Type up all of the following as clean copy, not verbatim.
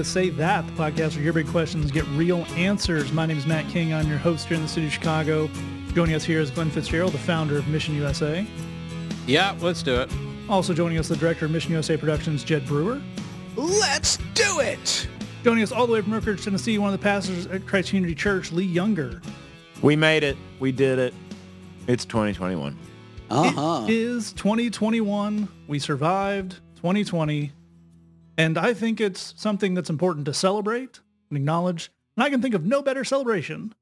to Say That, the podcast where your big questions get real answers. My name is Matt King. I'm your host here in the city of Chicago. Joining us here is Glenn Fitzgerald, the founder of Mission USA. Yeah, let's do it. Also joining us, the director of Mission USA Productions, Jed Brewer. Let's do it! Joining us all the way from Murfreesboro, Tennessee, one of the pastors at Christ Community Church, Lee Younger. We made it. We did it. It's 2021. Uh-huh. It is 2021. We survived 2020. And I think it's something that's important to celebrate and acknowledge. And I can think of no better celebration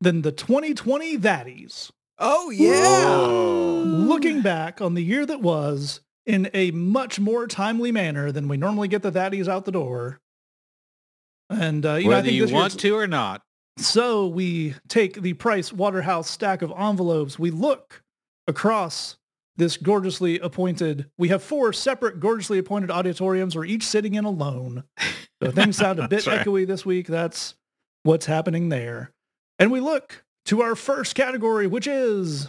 than the 2020 Thatties. Oh, yeah. Whoa. Looking back on the year that was in a much more timely manner than we normally get the Thatties out the door. And whether you want to or not. So we take the Price Waterhouse stack of envelopes. We look across this gorgeously appointed. We have four separate gorgeously appointed auditoriums. We're each sitting in alone. So things sound a bit echoey this week. That's what's happening there. And we look to our first category, which is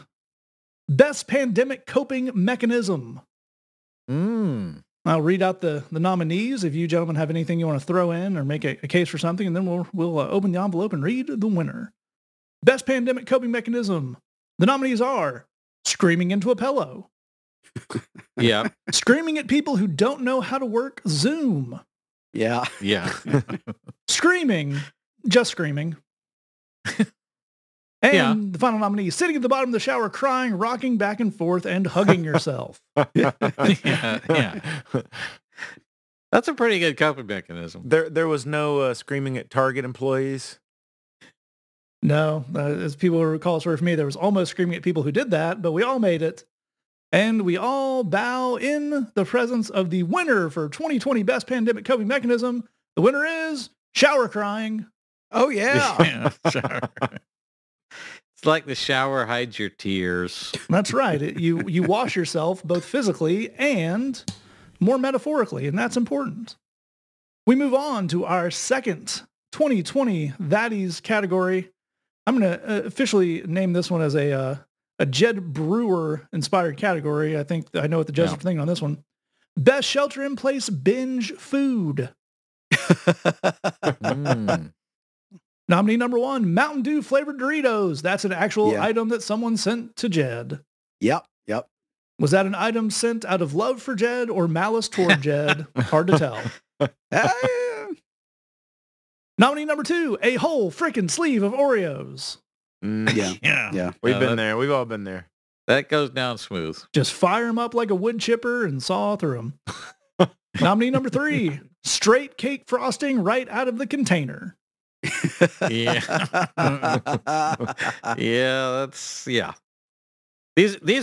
Best Pandemic Coping Mechanism. I'll read out the nominees. If you gentlemen have anything you want to throw in or make a case for something, and then we'll open the envelope and read the winner. Best Pandemic Coping Mechanism. The nominees are screaming into a pillow. Yeah. Screaming at people who don't know how to work Zoom. Yeah. Yeah. Screaming. Just screaming. And the final nominee, sitting at the bottom of the shower, crying, rocking back and forth, and hugging yourself. That's a pretty good coping mechanism. There was no screaming at Target employees. No, as people recall, for me, there was almost screaming at people who did that, but we all made it. And we all bow in the presence of the winner for 2020 Best Pandemic Coping Mechanism. The winner is shower crying. Oh, yeah. It's like the shower hides your tears. That's right. You wash yourself both physically and more metaphorically, and that's important. We move on to our second 2020 Thatties category. I'm going to officially name this one as a Jed Brewer inspired category. I think I know what the judges are thinking on this one. Best shelter in place binge food. Nominee number one, Mountain Dew flavored Doritos. That's an actual item that someone sent to Jed. Yep. Was that an item sent out of love for Jed or malice toward Jed? Hard to tell. Nominee number two, a whole freaking sleeve of Oreos. Yeah. We've been there. We've all been there. That goes down smooth. Just fire them up like a wood chipper and saw through them. Nominee number three, straight cake frosting right out of the container. These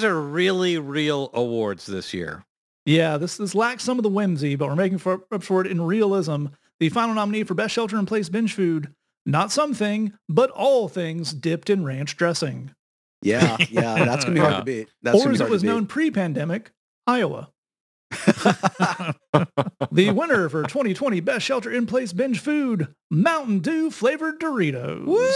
are really real awards this year. This lacks some of the whimsy, but we're making up for it in realism. The final nominee for best shelter in place binge food, not something but all things dipped in ranch dressing. That's gonna be hard to beat. Or as it was known pre-pandemic, Iowa. The winner for 2020 Best Shelter in Place Binge Food, Mountain Dew flavored Doritos. Woo!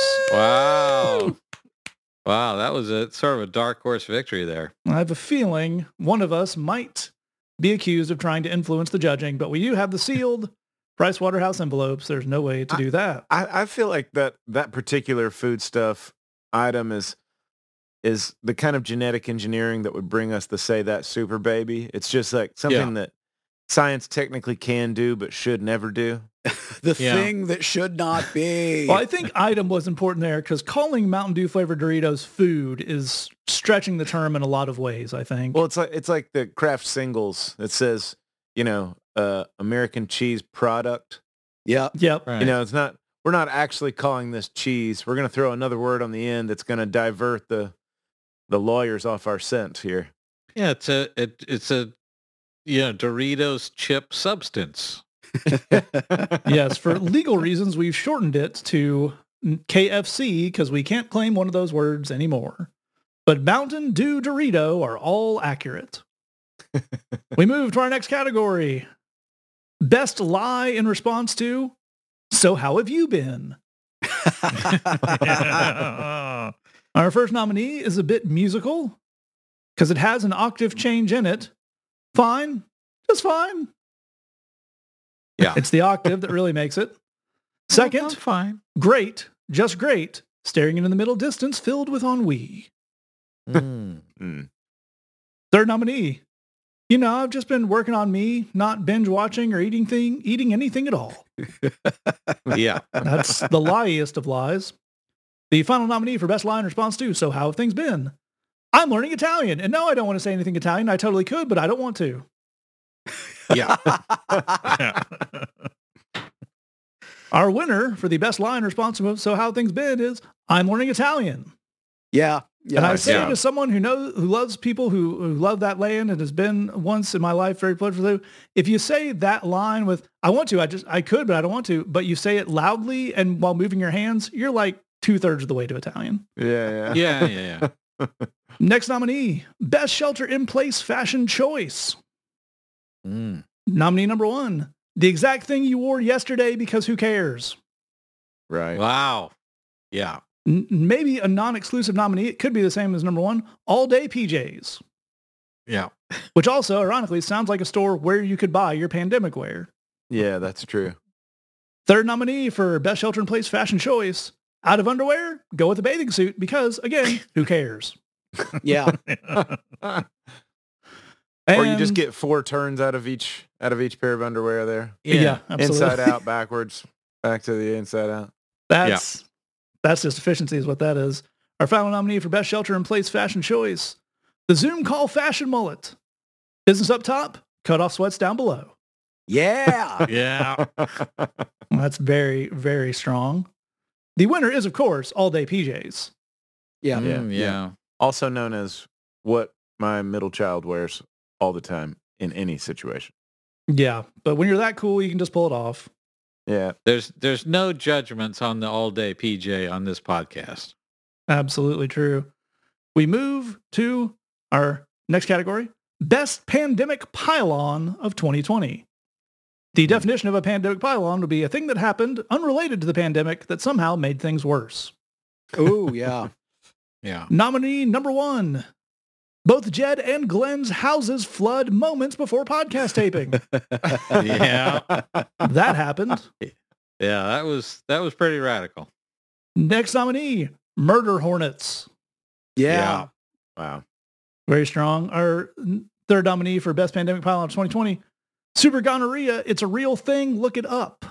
Wow, that was a sort of a dark horse victory there. I have a feeling one of us might be accused of trying to influence the judging, but we do have the sealed Price Waterhouse envelopes. There's no way to do that. I feel like that particular foodstuff item is the kind of genetic engineering that would bring us the Say That super baby. It's just like something that science technically can do, but should never do. The thing that should not be. Well, I think item was important there because calling Mountain Dew flavored Doritos food is stretching the term in a lot of ways, I think. Well, it's like the Kraft singles that says, American cheese product. Yep. Right. It's not, we're not actually calling this cheese. We're going to throw another word on the end that's going to divert the lawyers off our scent here. Yeah, it's a Doritos chip substance. Yes, for legal reasons, we've shortened it to KFC because we can't claim one of those words anymore. But Mountain Dew Dorito are all accurate. We move to our next category. Best lie in response to, so how have you been? Our first nominee is a bit musical because it has an octave change in it. Fine. Just fine. Yeah. It's the octave that really makes it. Second, well, fine. Great, just great, staring into the middle distance, filled with ennui. Mm. Third nominee. You know, I've just been working on me, not binge watching or eating anything at all. Yeah. That's the liest of lies. The final nominee for best line response to, so how have things been? I'm learning Italian. And no, I don't want to say anything Italian. I totally could, but I don't want to. Yeah. Yeah. Our winner for the best line response to, so how have things been, is I'm learning Italian. Yeah. Yeah, and I say to someone who loves people who love that land and has been once in my life very pleasurable, if you say that line with I could, but I don't want to, but you say it loudly and while moving your hands, you're like 2/3 of the way to Italian. Yeah. Next nominee, best shelter in place fashion choice. Mm. Nominee number one, the exact thing you wore yesterday because who cares? Right. Wow. Yeah. Maybe a non-exclusive nominee. It could be the same as number one, all day PJs. Yeah. Which also, ironically, sounds like a store where you could buy your pandemic wear. Yeah, that's true. Third nominee for best shelter in place fashion choice, out of underwear, go with a bathing suit because, again, who cares? Yeah. And, or you just get 4 turns out of each pair of underwear there. Yeah, absolutely. Inside out, backwards, back to the inside out. That's just efficiency is what that is. Our final nominee for best shelter in place fashion choice, the Zoom call fashion mullet. Business up top, cut off sweats down below. Yeah. Yeah. That's very, very strong. The winner is, of course, all day PJs. Yeah. Also known as what my middle child wears all the time in any situation. Yeah. But when you're that cool, you can just pull it off. Yeah, there's no judgments on the all-day PJ on this podcast. Absolutely true. We move to our next category, best pandemic pylon of 2020. The definition of a pandemic pylon would be a thing that happened unrelated to the pandemic that somehow made things worse. Oh, yeah. Yeah. Nominee number one, both Jed and Glenn's houses flood moments before podcast taping. Yeah. That happened. Yeah, that was pretty radical. Next nominee, murder hornets. Yeah. Wow. Very strong. Our third nominee for best pandemic pylon of 2020, super gonorrhea. It's a real thing. Look it up.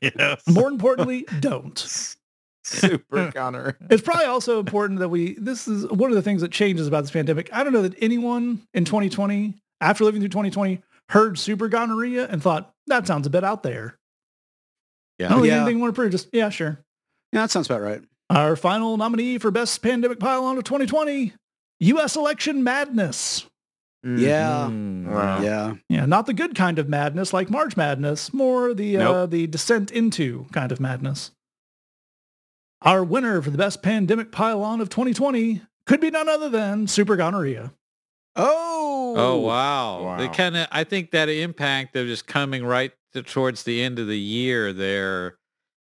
Yes. More importantly, don't. Super gonorrhea. It's probably also important that this is one of the things that changes about this pandemic. I don't know that anyone in 2020, after living through 2020, heard super gonorrhea and thought, that sounds a bit out there. Yeah. I don't think anything more approved. Just, yeah, sure. Yeah, that sounds about right. Our final nominee for best pandemic pylon of 2020, U.S. election madness. Yeah. Mm. Wow. Yeah. Yeah. Not the good kind of madness like March Madness, more the descent into kind of madness. Our winner for the best pandemic pylon of 2020 could be none other than super gonorrhea. Oh, wow. It kinda, I think that impact of just coming right towards the end of the year there,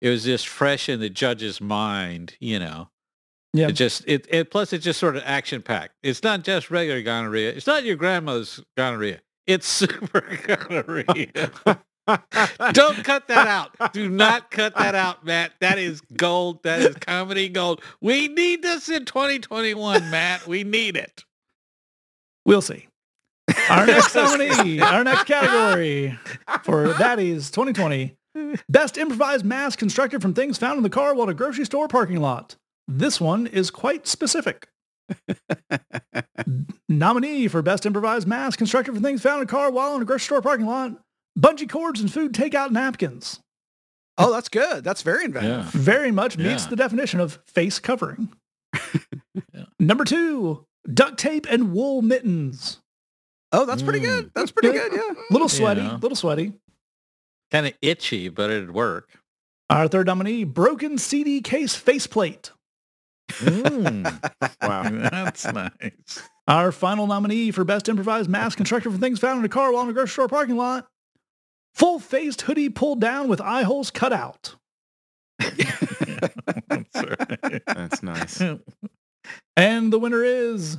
it was just fresh in the judge's mind, you know. Yeah. Plus it's just sort of action-packed. It's not just regular gonorrhea. It's not your grandma's gonorrhea. It's super gonorrhea. Don't cut that out. Do not cut that out, Matt. That is gold. That is comedy gold. We need this in 2021, Matt. We need it. We'll see. Our next nominee, our next category for that is 2020. Best improvised mask constructed from things found in the car while at a grocery store parking lot. This one is quite specific. Nominee for best improvised mask constructed from things found in a car while in a grocery store parking lot. Bungee cords and food takeout napkins. Oh, that's good. That's very inventive. Yeah. Very much meets the definition of face covering. Yeah. Number two, duct tape and wool mittens. Oh, that's pretty good. That's pretty good. Yeah. Little sweaty. Kind of itchy, but it'd work. Our third nominee, broken CD case faceplate. Wow. That's nice. Our final nominee for best improvised mask constructed from things found in a car while in a grocery store parking lot. Full-faced hoodie pulled down with eye holes cut out. That's nice. And the winner is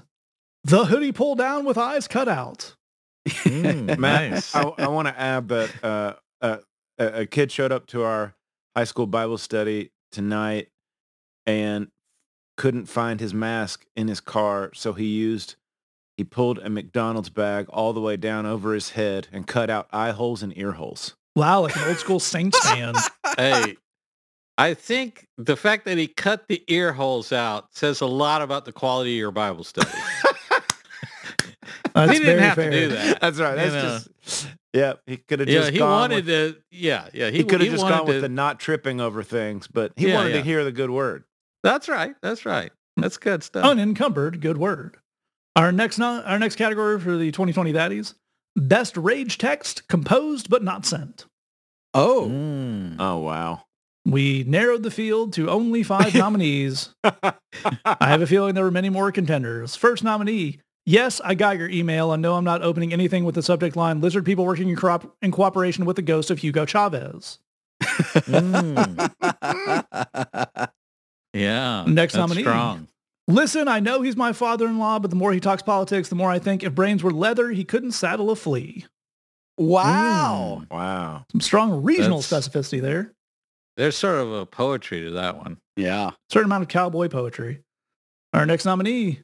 the hoodie pulled down with eyes cut out. Matt, nice. I want to add that a kid showed up to our high school Bible study tonight and couldn't find his mask in his car, so he pulled a McDonald's bag all the way down over his head and cut out eye holes and ear holes. Wow, like an old school Saints fan. Hey, I think the fact that he cut the ear holes out says a lot about the quality of your Bible study. He didn't have to do that. That's right. That's just, yeah, he could have just gone with the not tripping over things, but he wanted to hear the good word. That's right. That's right. That's good stuff. Unencumbered good word. Our next category for the 2020 Daddies, best rage text composed but not sent. Oh. Mm. Oh, wow. We narrowed the field to only 5 nominees. I have a feeling there were many more contenders. First nominee, yes, I got your email, and no, I'm not opening anything with the subject line, lizard people working in cooperation with the ghost of Hugo Chavez. Mm. Yeah. Next nominee. Strong. Listen, I know he's my father-in-law, but the more he talks politics, the more I think if brains were leather, he couldn't saddle a flea. Wow. Mm. Wow. Some strong regional specificity there. There's sort of a poetry to that one. Yeah. Certain amount of cowboy poetry. Our next nominee.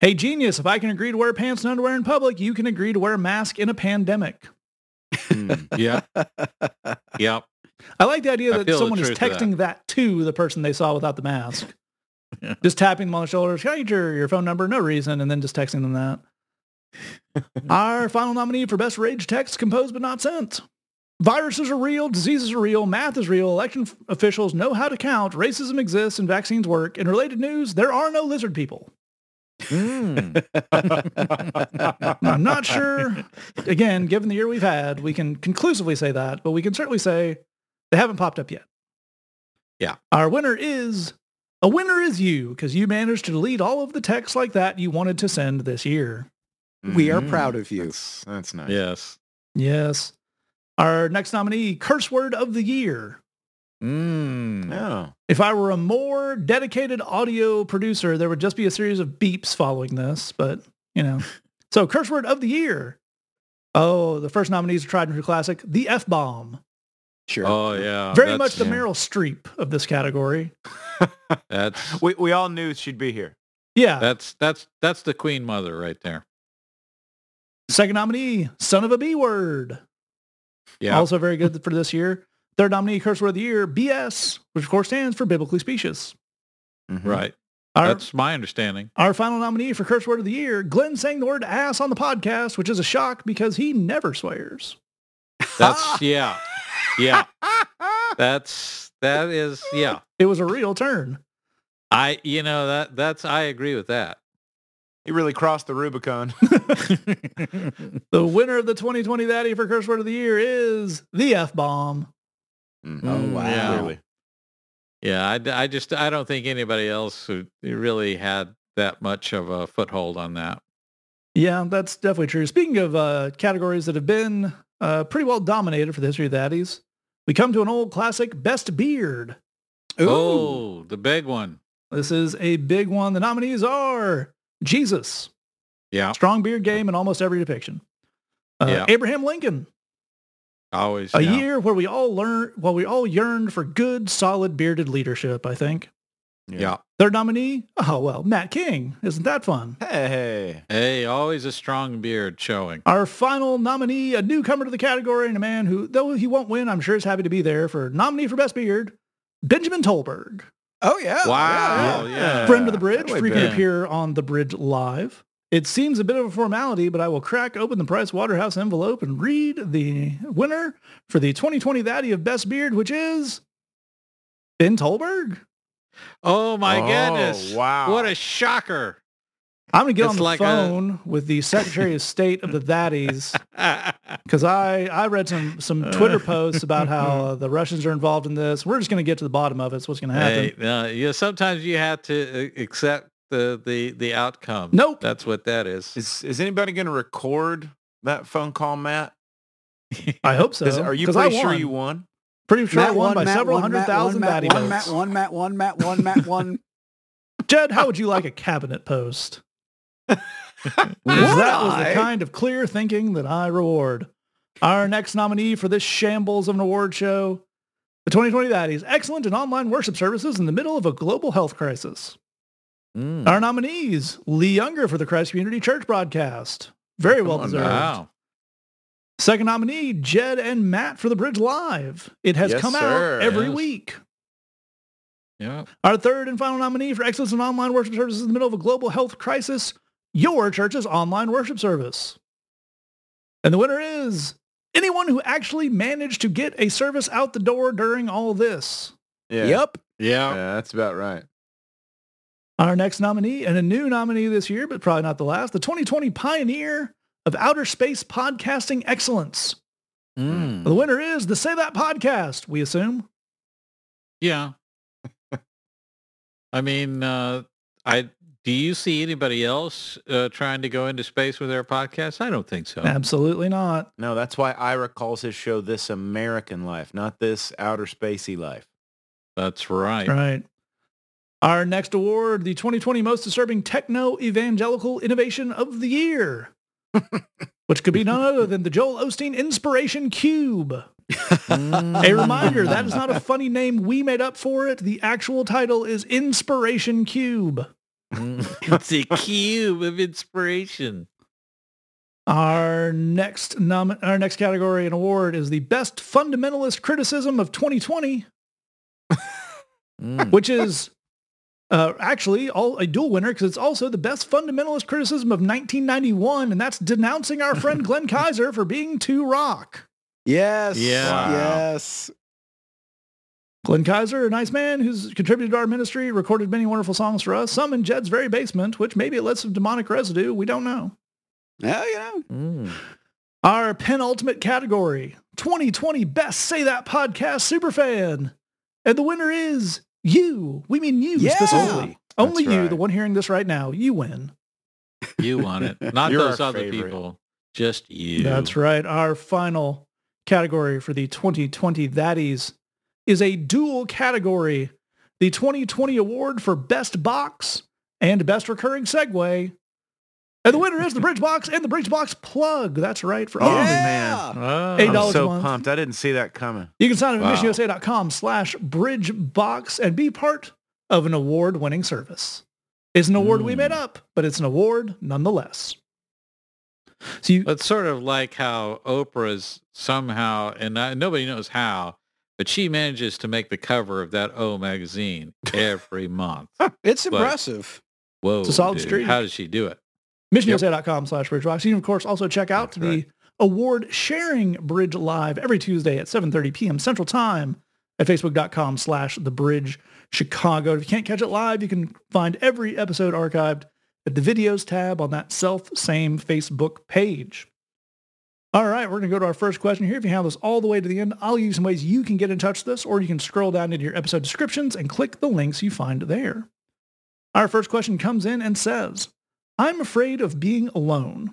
Hey, genius, if I can agree to wear pants and underwear in public, you can agree to wear a mask in a pandemic. Mm. Yeah. Yep. I like the idea that someone is texting that to the person they saw without the mask. Yeah. Just tapping them on the shoulders, hey, your phone number, no reason, and then just texting them that. Our final nominee for best rage text, composed but not sent. Viruses are real, diseases are real, math is real, election officials know how to count, racism exists, and vaccines work. In related news, there are no lizard people. Mm. I'm not sure. Again, given the year we've had, we can conclusively say that, but we can certainly say they haven't popped up yet. Yeah. Our winner is... A winner is you, because you managed to delete all of the texts like that you wanted to send this year. Mm-hmm. We are proud of you. That's nice. Yes. Yes. Our next nominee, curse word of the year. Mm. Oh. If I were a more dedicated audio producer, there would just be a series of beeps following this, but, you know. So, curse word of the year. Oh, the first nominees are tried and true classic, the F-bomb. Sure. Oh, yeah. Very much the Meryl Streep of this category. We all knew she'd be here. Yeah. That's the queen mother right there. Second nominee, son of a B word. Yeah. Also very good for this year. Third nominee, curse word of the year, BS, which of course stands for biblically specious. Mm-hmm. Right. That's my understanding. Our final nominee for curse word of the year, Glenn sang the word ass on the podcast, which is a shock because he never swears. That's, yeah. Yeah, that is, yeah. It was a real turn. I agree with that. He really crossed the Rubicon. The winner of the 2020 Daddy for Curse Word of the Year is the F-bomb. Mm-hmm. Oh, wow. Yeah, really. Yeah, I don't think anybody else who really had that much of a foothold on that. Yeah, that's definitely true. Speaking of categories that have been pretty well dominated for the history of Daddies, we come to an old classic, best beard. Ooh. Oh, the big one. This is a big one. The nominees are Jesus. Yeah. Strong beard game in almost every depiction. Abraham Lincoln. Always. A year where we all yearned for good, solid, bearded leadership, I think. Yeah. Third nominee, oh, well, Matt King. Isn't that fun? Hey, always a strong beard showing. Our final nominee, a newcomer to the category and a man who, though he won't win, I'm sure is happy to be there for nominee for best beard, Benjamin Tolberg. Oh, yeah. Wow. Yeah. Friend of the Bridge, frequently appear on The Bridge Live. It seems a bit of a formality, but I will crack open the Price Waterhouse envelope and read the winner for the 2020 Daddy of Best Beard, which is Ben Tolberg. Oh my goodness. Wow. What a shocker. I'm going to get on the phone with the Secretary of State of the Daddies, because I read some Twitter posts about how the Russians are involved in this. We're just going to get to the bottom of it. So what's going to happen. Sometimes you have to accept the outcome. Nope. That's what that is. Is anybody going to record that phone call, Matt? I hope so. Are you pretty sure you won? Pretty sure I won by several hundred thousand daddy votes. One Matt, one. Jed, how would you like a cabinet post? That was the kind of clear thinking that I reward. Our next nominee for this shambles of an award show, the 2020 Daddies, excellent in online worship services in the middle of a global health crisis. Mm. Our nominees, Lee Younger for the Christ Community Church broadcast. Very well deserved. Wow. Second nominee, Jed and Matt for The Bridge Live. It has come out every week. Yeah. Our third and final nominee for excellence in online worship services in the middle of a global health crisis, your church's online worship service. And the winner is anyone who actually managed to get a service out the door during all this. Yeah. Yep. Yeah. Yeah, that's about right. Our next nominee, and a new nominee this year, but probably not the last, the 2020 Pioneer of Outer Space Podcasting Excellence. Mm. The winner is the Say That podcast, we assume. Yeah. I mean, do you see anybody else trying to go into space with their podcast? I don't think so. Absolutely not. No, that's why Ira calls his show This American Life, not This Outer Spacey Life. That's right. Right. Our next award, the 2020 Most Disturbing Techno-Evangelical Innovation of the Year, which could be none other than the Joel Osteen Inspiration Cube. A reminder, that is not a funny name we made up for it. The actual title is Inspiration Cube. It's a cube of inspiration. Our next our next category and award is the Best Fundamentalist Criticism of 2020, which is... Actually, a dual winner, because it's also the Best Fundamentalist Criticism of 1991, and that's denouncing our friend Glenn Kaiser for being too rock. Yes. Yeah. Wow. Yes. Glenn Kaiser, a nice man who's contributed to our ministry, recorded many wonderful songs for us, some in Jed's very basement, which maybe it led some demonic residue. We don't know. Yeah, you know. Mm. Our penultimate category, 2020 Best Say That Podcast Superfan. And the winner is... you. We mean you specifically. Only you, right. The one hearing this right now. You win. You won it. Not those other people. Just you. That's right. Our final category for the 2020 Daddies is a dual category. The 2020 award for Best Box and Best Recurring Segue. And the winner is the Bridgebox and the Bridgebox plug. That's right. For all of you, man. Oh, $8 a month. Pumped. I didn't see that coming. You can sign up at missionusa.com/Bridgebox and be part of an award-winning service. It's an award we made up, but it's an award nonetheless. So it's sort of like how Oprah's somehow, and nobody knows how, but she manages to make the cover of that O magazine every month. It's impressive. Whoa, it's a solid streak. How does she do it? missionusa.com/Bridgebox. You can, of course, also check out the award-sharing Bridge Live every Tuesday at 7:30 p.m. Central Time at facebook.com/TheBridgeChicago. If you can't catch it live, you can find every episode archived at the videos tab on that self-same Facebook page. All right, we're going to go to our first question here. If you have this all the way to the end, I'll give you some ways you can get in touch with us, or you can scroll down into your episode descriptions and click the links you find there. Our first question comes in and says, I'm afraid of being alone.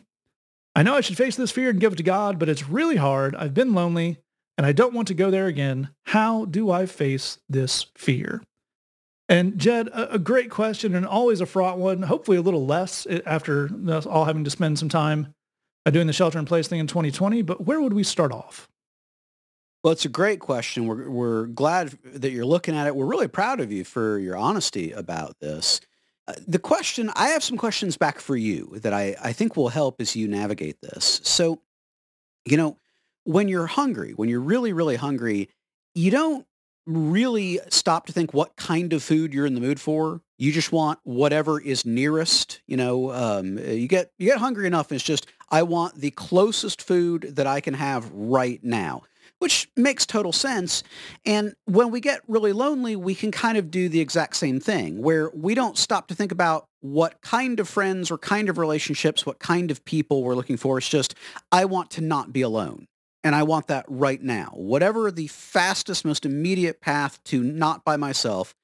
I know I should face this fear and give it to God, but it's really hard. I've been lonely, and I don't want to go there again. How do I face this fear? And Jed, a great question, and always a fraught one, hopefully a little less after us all having to spend some time doing the shelter-in-place thing in 2020, but where would we start off? Well, it's a great question. We're glad that you're looking at it. We're really proud of you for your honesty about this. The question, I have some questions back for you that I think will help as you navigate this. So, you know, when you're hungry, when you're really, really hungry, you don't really stop to think what kind of food you're in the mood for. You just want whatever is nearest. You know, you get hungry enough, and it's just, I want the closest food that I can have right now, which makes total sense. And when we get really lonely, we can kind of do the exact same thing, where we don't stop to think about what kind of friends or kind of relationships, what kind of people we're looking for. It's just, I want to not be alone, and I want that right now. Whatever the fastest, most immediate path to not by myself,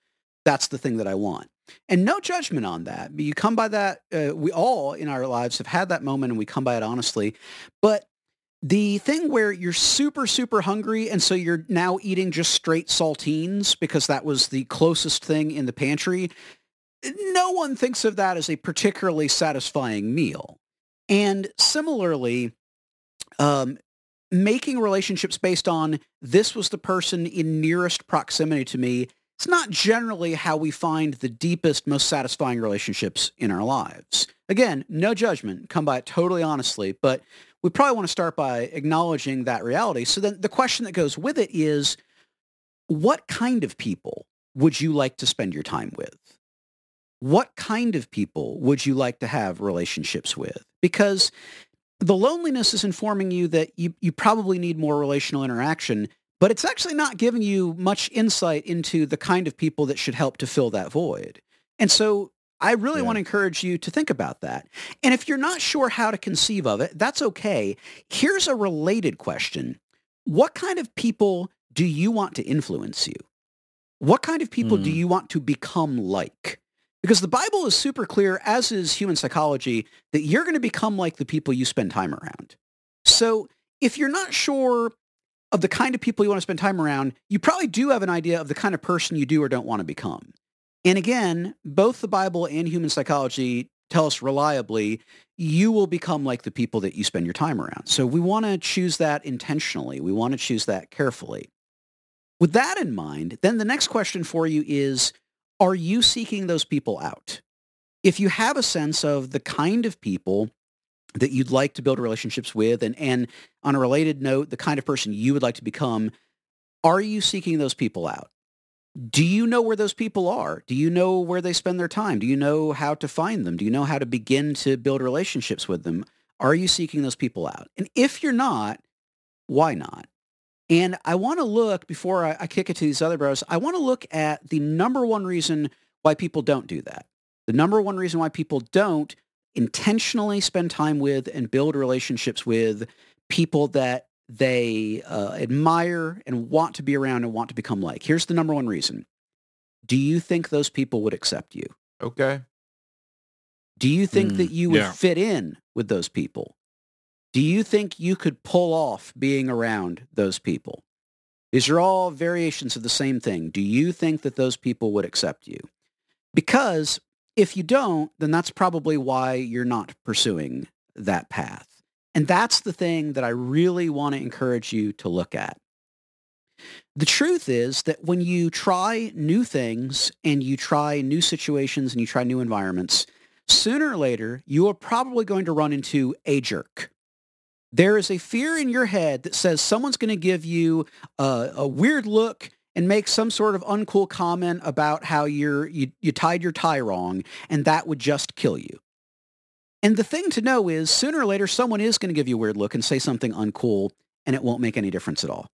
that's the thing that I want. And no judgment on that. You come by that. We all in our lives have had that moment, and we come by it honestly. But the thing where you're super, super hungry, and so you're now eating just straight saltines because that was the closest thing in the pantry, no one thinks of that as a particularly satisfying meal. And similarly, making relationships based on this was the person in nearest proximity to me, it's not generally how we find the deepest, most satisfying relationships in our lives. Again, no judgment, come by it totally honestly, but we probably want to start by acknowledging that reality. So then the question that goes with it is, what kind of people would you like to spend your time with? What kind of people would you like to have relationships with? Because the loneliness is informing you that you probably need more relational interaction, but it's actually not giving you much insight into the kind of people that should help to fill that void. And so I really want to encourage you to think about that. And if you're not sure how to conceive of it, that's okay. Here's a related question. What kind of people do you want to influence you? What kind of people do you want to become like? Because the Bible is super clear, as is human psychology, that you're going to become like the people you spend time around. So if you're not sure of the kind of people you want to spend time around, you probably do have an idea of the kind of person you do or don't want to become. And again, both the Bible and human psychology tell us reliably, you will become like the people that you spend your time around. So we want to choose that intentionally. We want to choose that carefully. With that in mind, then the next question for you is, are you seeking those people out? If you have a sense of the kind of people that you'd like to build relationships with, and on a related note, the kind of person you would like to become, are you seeking those people out? Do you know where those people are? Do you know where they spend their time? Do you know how to find them? Do you know how to begin to build relationships with them? Are you seeking those people out? And if you're not, why not? And I want to look, before I kick it to these other bros, I want to look at the number one reason why people don't do that. The number one reason why people don't intentionally spend time with and build relationships with people that they admire and want to be around and want to become like. Here's the number one reason. Do you think those people would accept you? Okay. Do you think that you would fit in with those people? Do you think you could pull off being around those people? These are all variations of the same thing. Do you think that those people would accept you? Because if you don't, then that's probably why you're not pursuing that path. And that's the thing that I really want to encourage you to look at. The truth is that when you try new things and you try new situations and you try new environments, sooner or later, you are probably going to run into a jerk. There is a fear in your head that says someone's going to give you a weird look and make some sort of uncool comment about how you tied your tie wrong, and that would just kill you. And the thing to know is, sooner or later, someone is going to give you a weird look and say something uncool, and it won't make any difference at all.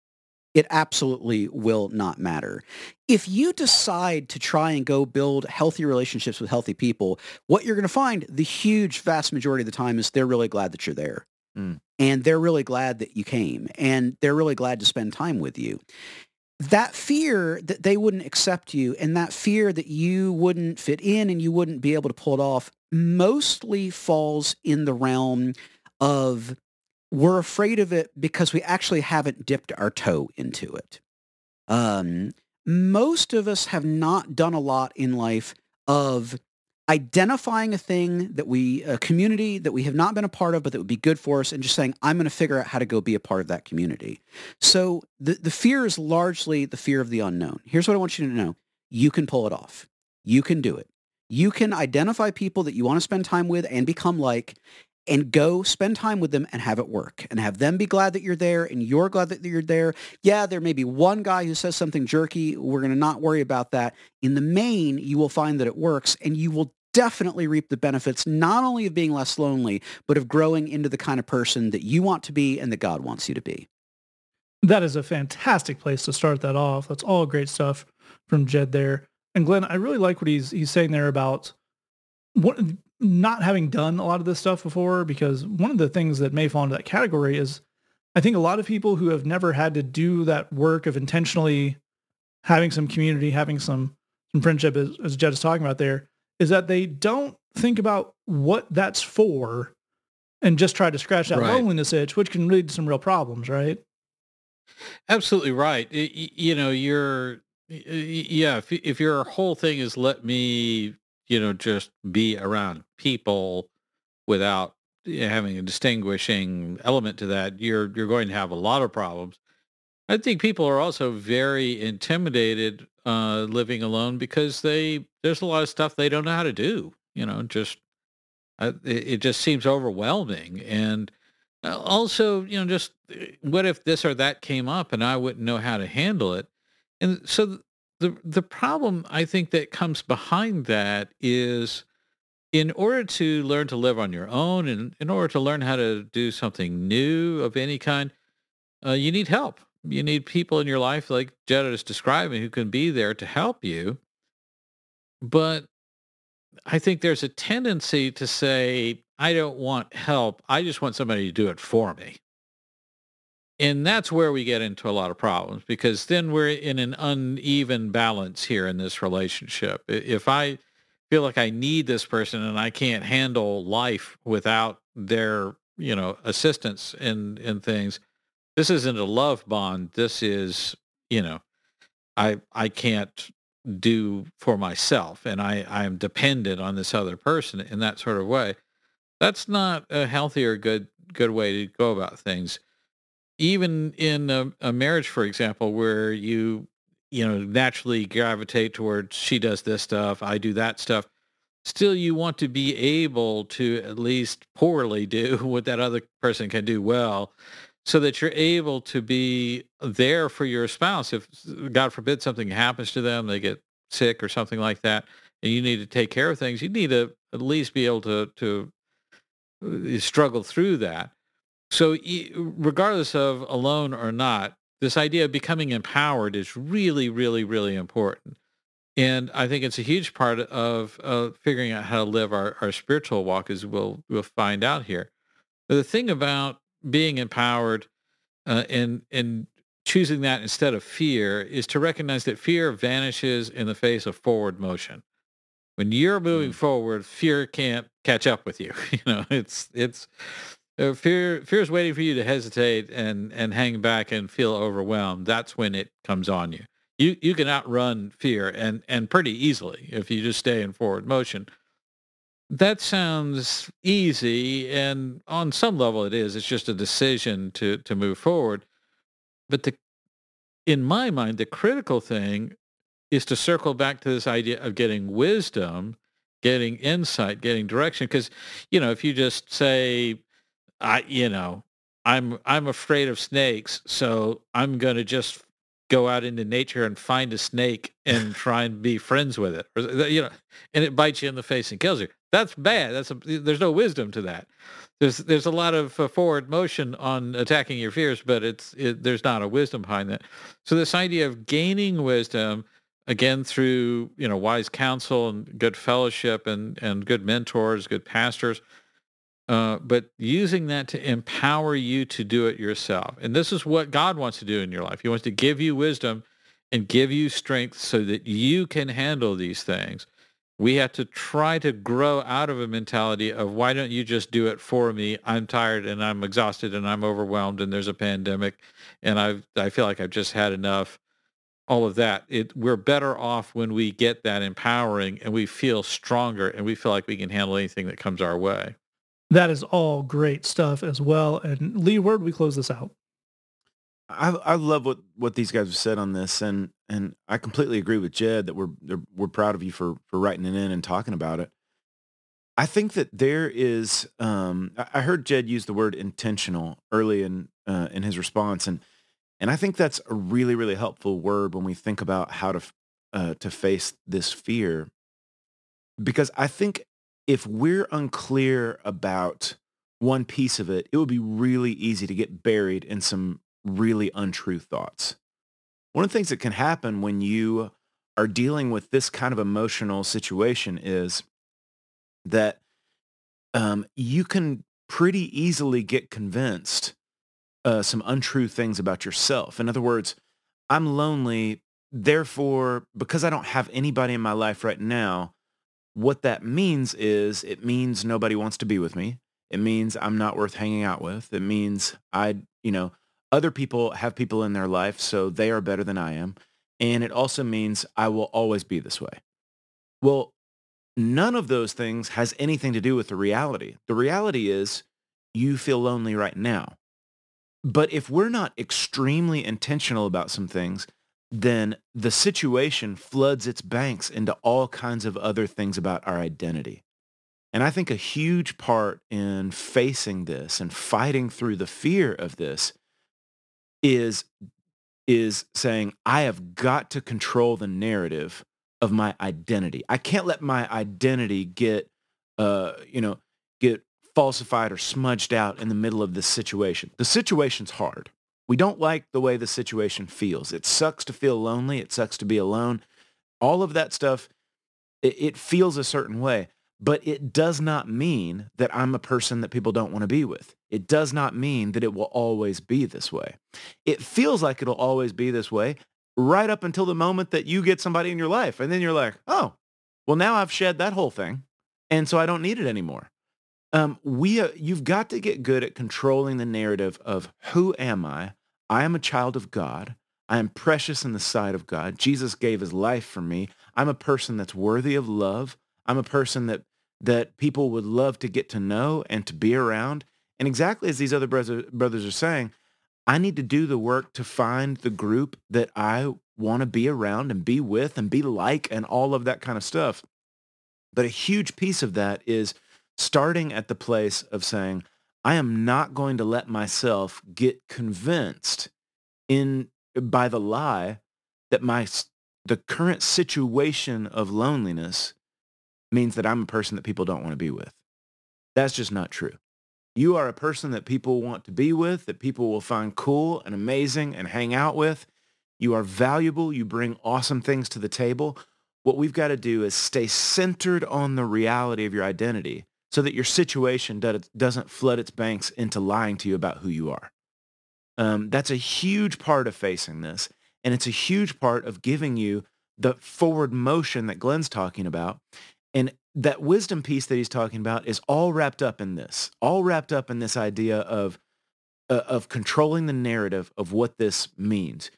It absolutely will not matter. If you decide to try and go build healthy relationships with healthy people, what you're going to find the huge, vast majority of the time is they're really glad that you're there. And they're really glad that you came, and they're really glad to spend time with you. That fear that they wouldn't accept you, and that fear that you wouldn't fit in and you wouldn't be able to pull it off, mostly falls in the realm of we're afraid of it because we actually haven't dipped our toe into it. Most of us have not done a lot in life of identifying a thing that a community that we have not been a part of, but that would be good for us, and just saying, I'm going to figure out how to go be a part of that community. So the fear is largely the fear of the unknown. Here's what I want you to know. You can pull it off. You can do it. You can identify people that you want to spend time with and become like, and go spend time with them and have it work, and have them be glad that you're there and you're glad that you're there. Yeah, there may be one guy who says something jerky. We're going to not worry about that. In the main, you will find that it works, and you will definitely reap the benefits, not only of being less lonely, but of growing into the kind of person that you want to be and that God wants you to be. That is a fantastic place to start that off. That's all great stuff from Jed there. And Glenn, I really like what he's saying there about what, not having done a lot of this stuff before, because one of the things that may fall into that category is I think a lot of people who have never had to do that work of intentionally having some community, having some friendship, as Jed is talking about there, is that they don't think about what that's for and just try to scratch that loneliness itch, which can lead to some real problems, right? Absolutely right. If your whole thing is let me just be around people without having a distinguishing element to that, you're going to have a lot of problems. I think people are also very intimidated living alone because there's a lot of stuff they don't know how to do. You know, it just seems overwhelming. And also, you know, just what if this or that came up and I wouldn't know how to handle it? And so the problem I think that comes behind that is, in order to learn to live on your own and in order to learn how to do something new of any kind, you need help. You need people in your life, like Jed is describing, who can be there to help you. But I think there's a tendency to say, I don't want help. I just want somebody to do it for me. And that's where we get into a lot of problems, because then we're in an uneven balance here in this relationship. If I feel like I need this person and I can't handle life without their, you know, assistance in things, this isn't a love bond. This is, you know, I can't do for myself, and I'm dependent on this other person in that sort of way. That's not a healthy or good way to go about things. Even in a marriage, for example, where you know, naturally gravitate towards she does this stuff, I do that stuff. Still, you want to be able to at least poorly do what that other person can do well, so that you're able to be there for your spouse. If, God forbid, something happens to them, they get sick or something like that, and you need to take care of things, you need to at least be able to struggle through that. So regardless of alone or not, this idea of becoming empowered is really, really, really important. And I think it's a huge part of figuring out how to live our spiritual walk, as we'll find out here. But the thing about being empowered and choosing that instead of fear is to recognize that fear vanishes in the face of forward motion. When you're moving forward, fear can't catch up with you. You know, it's Fear is waiting for you to hesitate and hang back and feel overwhelmed. That's when it comes on you. You can outrun fear and pretty easily if you just stay in forward motion. That sounds easy, and on some level it is. It's just a decision to move forward. But in my mind, the critical thing is to circle back to this idea of getting wisdom, getting insight, getting direction. Because, you know, if you just say, I'm afraid of snakes, so I'm going to just go out into nature and find a snake and try and be friends with it. Or, you know, and it bites you in the face and kills you. That's bad. There's no wisdom to that. There's a lot of forward motion on attacking your fears, but there's not a wisdom behind that. So this idea of gaining wisdom, again, through, you know, wise counsel and good fellowship and good mentors, good pastors, but using that to empower you to do it yourself. And this is what God wants to do in your life. He wants to give you wisdom and give you strength so that you can handle these things. We have to try to grow out of a mentality of, why don't you just do it for me? I'm tired and I'm exhausted and I'm overwhelmed and there's a pandemic and I feel like I've just had enough, all of that. We're better off when we get that empowering and we feel stronger and we feel like we can handle anything that comes our way. That is all great stuff as well. And Lee, where do we close this out? I love what these guys have said on this, and I completely agree with Jed that we're proud of you for writing it in and talking about it. I think that there is, I heard Jed use the word intentional early in his response, and I think that's a really, really helpful word when we think about how to face this fear, because I think if we're unclear about one piece of it, it would be really easy to get buried in some really untrue thoughts. One of the things that can happen when you are dealing with this kind of emotional situation is that you can pretty easily get convinced some untrue things about yourself. In other words, I'm lonely, therefore, because I don't have anybody in my life right now, what that means is it means nobody wants to be with me. It means I'm not worth hanging out with. It means other people have people in their life, so they are better than I am. And it also means I will always be this way. Well, none of those things has anything to do with the reality. The reality is you feel lonely right now. But if we're not extremely intentional about some things, then the situation floods its banks into all kinds of other things about our identity. And I think a huge part in facing this and fighting through the fear of this is saying, I have got to control the narrative of my identity. I can't let my identity get falsified or smudged out in the middle of this situation. The situation's hard. We don't like the way the situation feels. It sucks to feel lonely. It sucks to be alone. All of that stuff, it feels a certain way, but it does not mean that I'm a person that people don't want to be with. It does not mean that it will always be this way. It feels like it'll always be this way right up until the moment that you get somebody in your life. And then you're like, oh, well, now I've shed that whole thing. And so I don't need it anymore. You've got to get good at controlling the narrative of who am I? I am a child of God. I am precious in the sight of God. Jesus gave his life for me. I'm a person that's worthy of love. I'm a person that people would love to get to know and to be around. And exactly as these other brothers are saying, I need to do the work to find the group that I want to be around and be with and be like and all of that kind of stuff. But a huge piece of that is starting at the place of saying, I am not going to let myself get convinced by the lie that the current situation of loneliness means that I'm a person that people don't want to be with. That's just not true. You are a person that people want to be with, that people will find cool and amazing and hang out with. You are valuable. You bring awesome things to the table. What we've got to do is stay centered on the reality of your identity so that your situation doesn't flood its banks into lying to you about who you are. That's a huge part of facing this, and it's a huge part of giving you the forward motion that Glenn's talking about. And that wisdom piece that he's talking about is all wrapped up in this idea of controlling the narrative of what this means.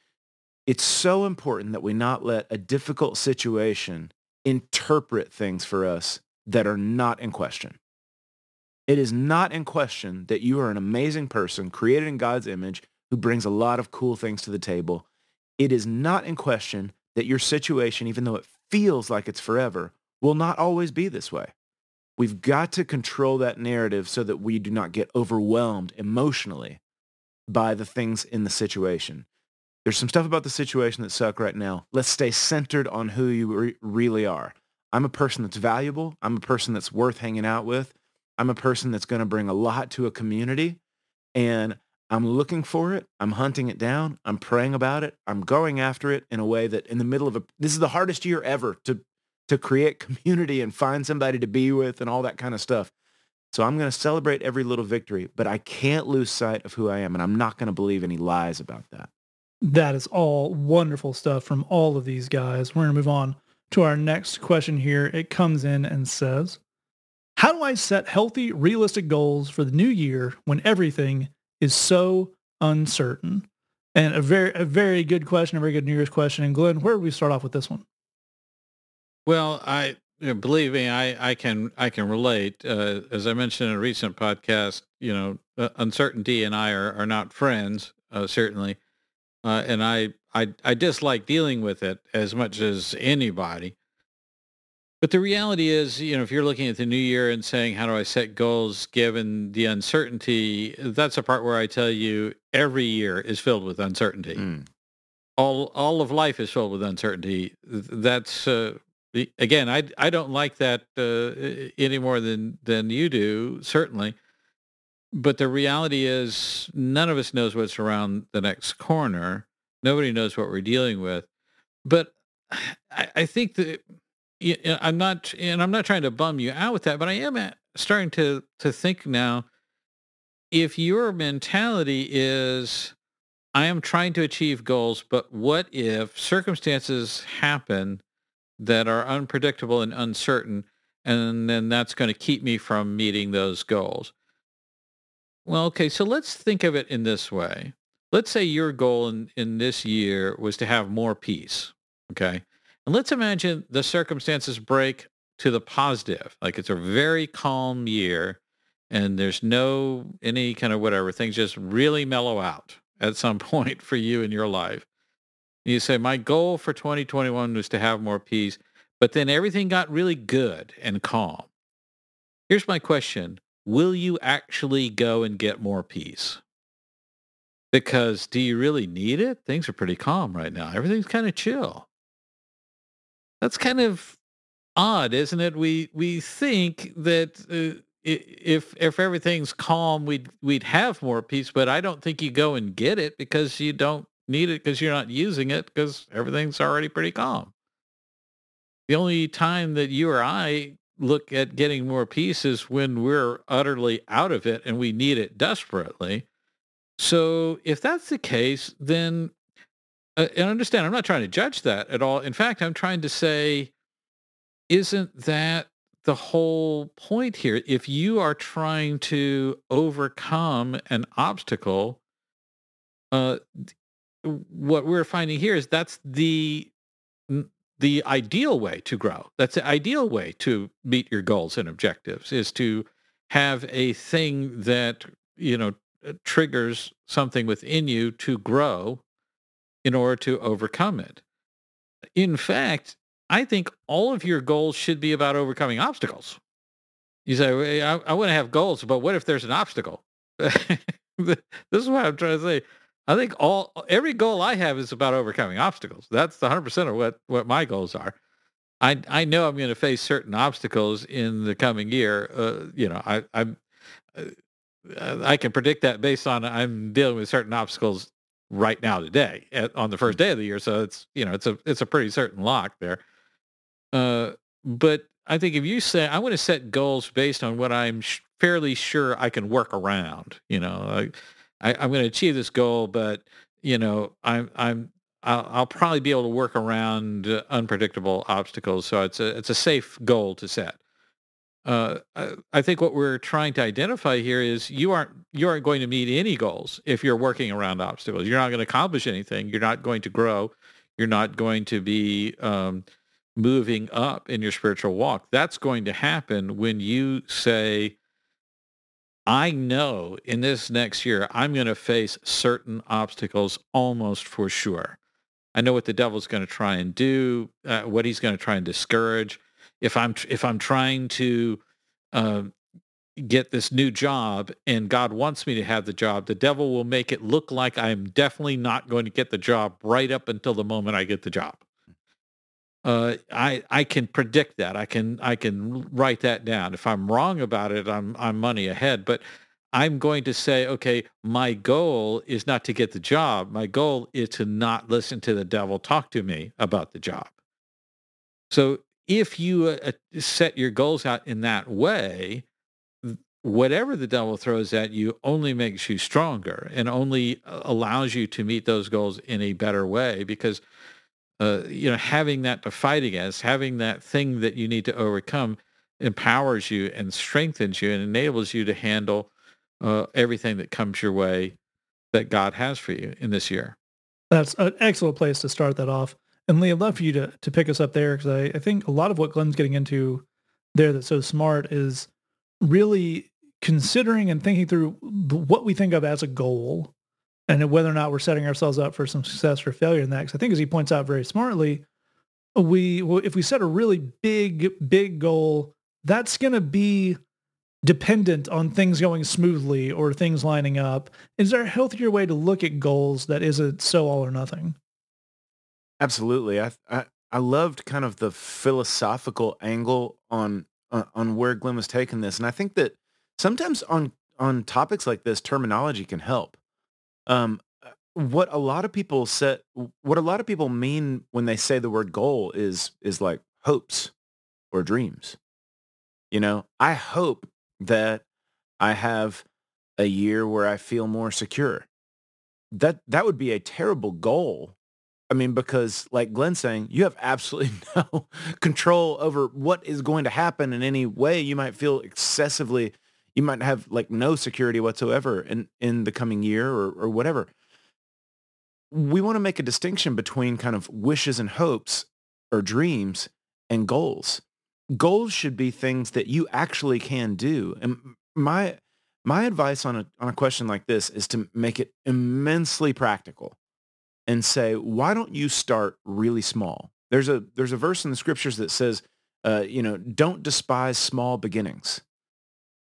It's so important that we not let a difficult situation interpret things for us that are not in question. It is not in question that you are an amazing person created in God's image who brings a lot of cool things to the table. It is not in question that your situation, even though it feels like it's forever, will not always be this way. We've got to control that narrative so that we do not get overwhelmed emotionally by the things in the situation. There's some stuff about the situation that sucks right now. Let's stay centered on who you really are. I'm a person that's valuable. I'm a person that's worth hanging out with. I'm a person that's going to bring a lot to a community, and I'm looking for it. I'm hunting it down. I'm praying about it. I'm going after it in a way that in the middle of this is the hardest year ever to create community and find somebody to be with and all that kind of stuff. So I'm going to celebrate every little victory, but I can't lose sight of who I am, and I'm not going to believe any lies about that. That is all wonderful stuff from all of these guys. We're going to move on to our next question here. It comes in and says, how do I set healthy, realistic goals for the new year when everything is so uncertain? And a very good question, a very good New Year's question. And Glenn, where do we start off with this one? Well, believe me, I can relate. As I mentioned in a recent podcast, uncertainty and I are not friends, certainly. And I dislike dealing with it as much as anybody. But the reality is, if you're looking at the new year and saying, how do I set goals given the uncertainty, that's a part where I tell you every year is filled with uncertainty. Mm. All of life is filled with uncertainty. That's, again, I don't like that any more than you do, certainly. But the reality is none of us knows what's around the next corner. Nobody knows what we're dealing with. But I think that I'm not trying to bum you out with that, but I am starting to think now, if your mentality is, I am trying to achieve goals, but what if circumstances happen that are unpredictable and uncertain, and then that's going to keep me from meeting those goals? Well, okay, so let's think of it in this way. Let's say your goal in this year was to have more peace, okay? And let's imagine the circumstances break to the positive, like it's a very calm year, and there's no any kind of whatever. Things just really mellow out at some point for you in your life. And you say, my goal for 2021 was to have more peace, but then everything got really good and calm. Here's my question. Will you actually go and get more peace? Because do you really need it? Things are pretty calm right now. Everything's kind of chill. That's kind of odd, isn't it? We think that if everything's calm, we'd have more peace, but I don't think you go and get it because you don't need it, because you're not using it, because everything's already pretty calm. The only time that you or I look at getting more peace is when we're utterly out of it and we need it desperately. So if that's the case, then, and understand, I'm not trying to judge that at all. In fact, I'm trying to say, isn't that the whole point here? If you are trying to overcome an obstacle, what we're finding here is that's the ideal way to grow. That's the ideal way to meet your goals and objectives, is to have a thing that, you know, triggers something within you to grow in order to overcome it. In fact, I think all of your goals should be about overcoming obstacles. You say, I want to have goals, but what if there's an obstacle? This is what I'm trying to say. I think every goal I have is about overcoming obstacles. That's 100% of what my goals are. I know I'm going to face certain obstacles in the coming year. I can predict that based on I'm dealing with certain obstacles right now today on the first day of the year. So it's, you know, it's a pretty certain lock there. But I think if you say, I want to set goals based on what I'm fairly sure I can work around, you know, like, I'm going to achieve this goal, but you know, I'll probably be able to work around unpredictable obstacles. So it's a safe goal to set. I think what we're trying to identify here is you aren't going to meet any goals if you're working around obstacles. You're not going to accomplish anything. You're not going to grow. You're not going to be moving up in your spiritual walk. That's going to happen when you say, I know in this next year, I'm going to face certain obstacles almost for sure. I know what the devil's going to try and do, what he's going to try and discourage. If I'm trying to get this new job and God wants me to have the job, the devil will make it look like I'm definitely not going to get the job right up until the moment I get the job. I can predict that. I can write that down. If I'm wrong about it, I'm money ahead. But I'm going to say, okay, my goal is not to get the job. My goal is to not listen to the devil talk to me about the job. So if you set your goals out in that way, whatever the devil throws at you only makes you stronger and only allows you to meet those goals in a better way, because you know, having that to fight against, having that thing that you need to overcome empowers you and strengthens you and enables you to handle everything that comes your way that God has for you in this year. That's an excellent place to start that off. And Lee, I'd love for you to pick us up there, because I think a lot of what Glenn's getting into there that's so smart is really considering and thinking through what we think of as a goal, and whether or not we're setting ourselves up for some success or failure in that. Because I think, as he points out very smartly, if we set a really big goal, that's going to be dependent on things going smoothly or things lining up. Is there a healthier way to look at goals that isn't so all or nothing? Absolutely. I loved kind of the philosophical angle on where Glenn was taking this. And I think that sometimes on topics like this, terminology can help. What a lot of people mean when they say the word goal is like hopes or dreams. You know, I hope that I have a year where I feel more secure. That would be a terrible goal. I mean, because like Glenn's saying, you have absolutely no control over what is going to happen in any way. You might feel excessively You might have like no security whatsoever in the coming year or whatever. We want to make a distinction between kind of wishes and hopes or dreams and goals. Goals should be things that you actually can do. And my My advice on a question like this is to make it immensely practical and say, why don't you start really small? There's a verse in the scriptures that says, don't despise small beginnings.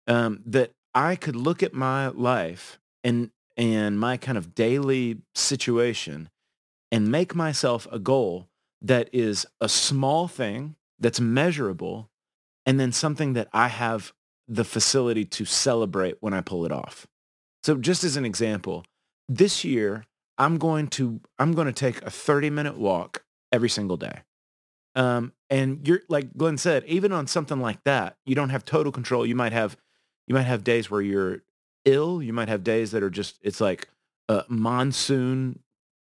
That I could look at my life and my kind of daily situation and make myself a goal that is a small thing that's measurable, and then something that I have the facility to celebrate when I pull it off. So just as an example, this year I'm going to take a 30-minute walk every single day. And you're like Glenn said, even on something like that, you don't have total control. You might have days where you're ill. You might have days that are just, it's like a monsoon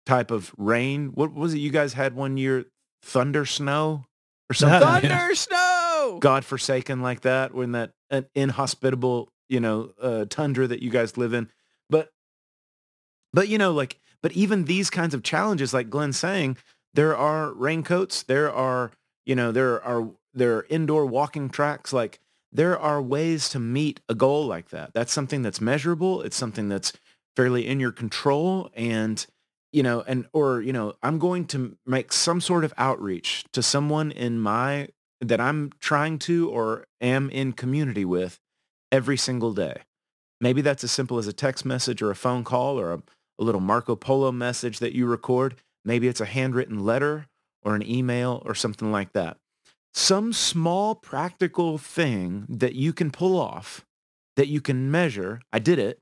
type of rain. What was it you guys had one year? Thunder snow or something? Thunder snow! Godforsaken like that, when that an inhospitable, tundra that you guys live in. But even these kinds of challenges, like Glenn's saying, there are raincoats, there are indoor walking tracks, like there are ways to meet a goal like that. That's something that's measurable. It's something that's fairly in your control. And I'm going to make some sort of outreach to someone that I'm trying to or am in community with every single day. Maybe that's as simple as a text message or a phone call or a little Marco Polo message that you record. Maybe it's a handwritten letter or an email or something like that. Some small practical thing that you can pull off, that you can measure, I did it,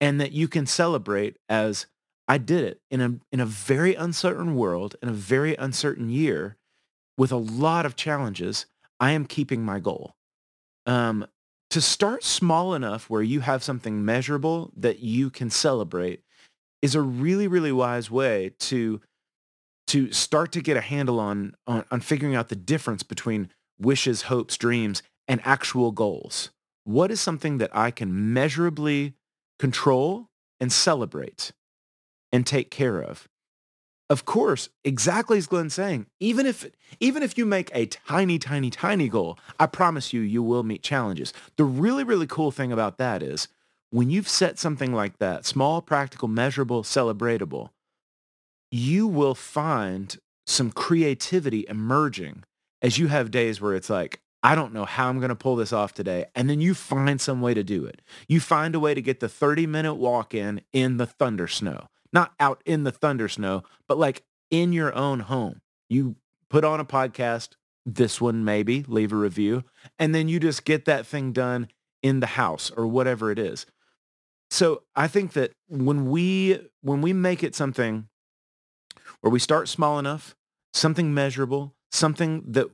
and that you can celebrate as I did it in a very uncertain world, in a very uncertain year, with a lot of challenges. I am keeping my goal. To start small enough where you have something measurable that you can celebrate is a really, really wise way to start to get a handle on figuring out the difference between wishes, hopes, dreams, and actual goals. What is something that I can measurably control and celebrate and take care of? Of course, exactly as Glenn's saying, even if you make a tiny, tiny, tiny goal, I promise you, you will meet challenges. The really, really cool thing about that is when you've set something like that, small, practical, measurable, celebratable, you will find some creativity emerging as you have days where it's like, I don't know how I'm going to pull this off today. And then you find some way to do it. You find a way to get the 30-minute walk in the thunder snow, not out in the thunder snow, but like in your own home. You put on a podcast, this one maybe, leave a review, and then you just get that thing done in the house or whatever it is. So I think that when we make it something where we start small enough, something measurable, something that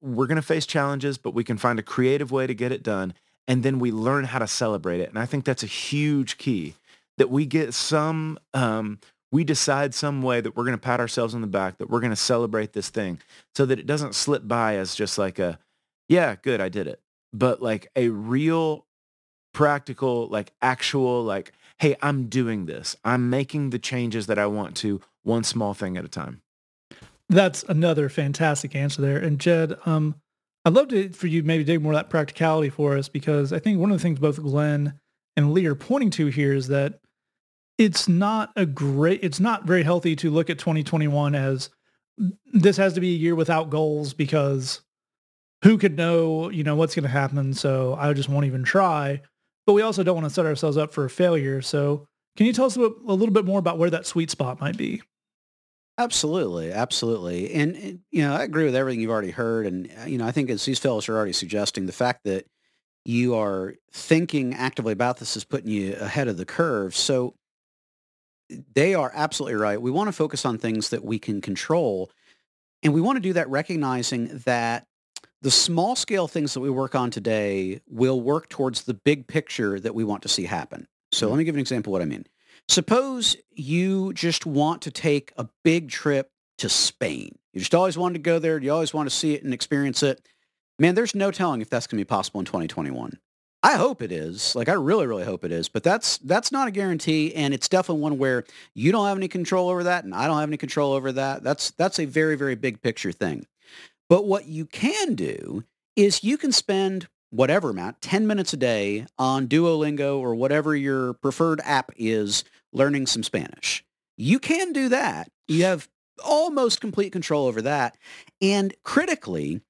we're going to face challenges, but we can find a creative way to get it done, and then we learn how to celebrate it. And I think that's a huge key, that we get we decide some way that we're going to pat ourselves on the back, that we're going to celebrate this thing, so that it doesn't slip by as just like a, yeah, good, I did it. But like a real practical, like actual, like, hey, I'm doing this. I'm making the changes that I want to, one small thing at a time. That's another fantastic answer there. And Jed, I'd love for you to maybe dig more of that practicality for us, because I think one of the things both Glenn and Lee are pointing to here is that it's not very healthy to look at 2021 as this has to be a year without goals, because who could know, what's going to happen, so I just won't even try. But we also don't want to set ourselves up for a failure. So can you tell us a little bit more about where that sweet spot might be? Absolutely. Absolutely. And, I agree with everything you've already heard. And, I think as these fellows are already suggesting, the fact that you are thinking actively about this is putting you ahead of the curve. So they are absolutely right. We want to focus on things that we can control. And we want to do that recognizing that the small scale things that we work on today will work towards the big picture that we want to see happen. So let me give an example of what I mean. Suppose you just want to take a big trip to Spain. You just always wanted to go there. You always want to see it and experience it. Man, there's no telling if that's going to be possible in 2021. I hope it is. I really, really hope it is. But that's not a guarantee, and it's definitely one where you don't have any control over that, and I don't have any control over that. That's a very, very big picture thing. But what you can do is you can spend whatever, Matt, 10 minutes a day on Duolingo or whatever your preferred app is, learning some Spanish. You can do that. You have almost complete control over that. And critically,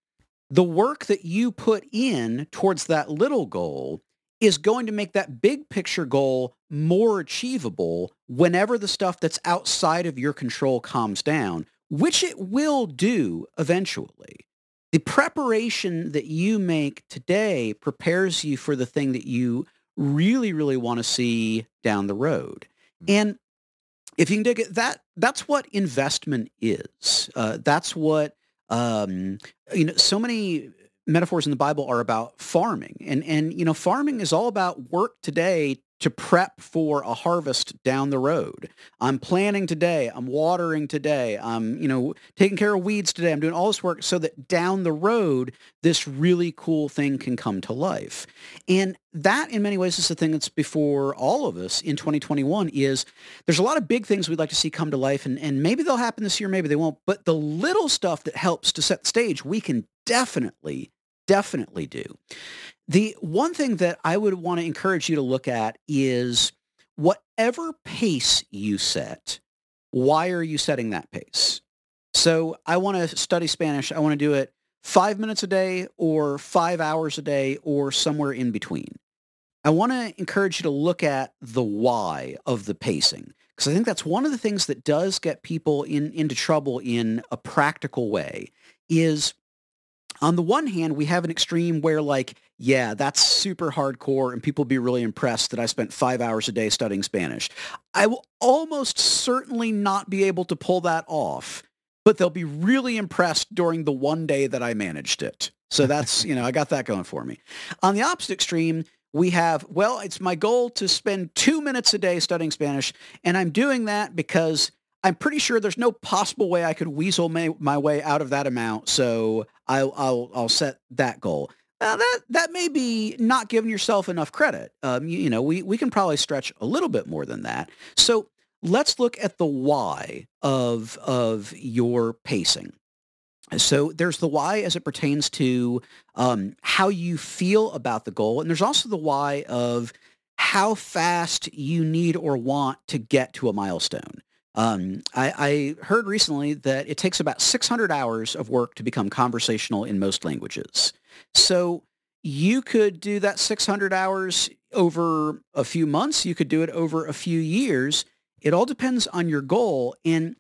the work that you put in towards that little goal is going to make that big picture goal more achievable whenever the stuff that's outside of your control calms down, which it will do eventually. The preparation that you make today prepares you for the thing that you really, really want to see down the road. And if you can dig it, that's what investment is. That's what, so many metaphors in the Bible are about farming. And farming is all about work today to prep for a harvest down the road. I'm planting today. I'm watering today. I'm, taking care of weeds today. I'm doing all this work so that down the road, this really cool thing can come to life. And that, in many ways, is the thing that's before all of us in 2021 is there's a lot of big things we'd like to see come to life, and maybe they'll happen this year, maybe they won't, but the little stuff that helps to set the stage, we can definitely do. The one thing that I would want to encourage you to look at is whatever pace you set, why are you setting that pace? So I want to study Spanish. I want to do it 5 minutes a day or 5 hours a day or somewhere in between. I want to encourage you to look at the why of the pacing, because I think that's one of the things that does get people into trouble in a practical way is, on the one hand, we have an extreme where that's super hardcore and people be really impressed that I spent 5 hours a day studying Spanish. I will almost certainly not be able to pull that off, but they'll be really impressed during the one day that I managed it. So that's, I got that going for me. On the opposite extreme, we have, it's my goal to spend 2 minutes a day studying Spanish, and I'm doing that because I'm pretty sure there's no possible way I could weasel my way out of that amount, so I'll set that goal. Now, that may be not giving yourself enough credit. We can probably stretch a little bit more than that. So let's look at the why of your pacing. So there's the why as it pertains to how you feel about the goal, and there's also the why of how fast you need or want to get to a milestone. I heard recently that it takes about 600 hours of work to become conversational in most languages. So you could do that 600 hours over a few months. You could do it over a few years. It all depends on your goal. And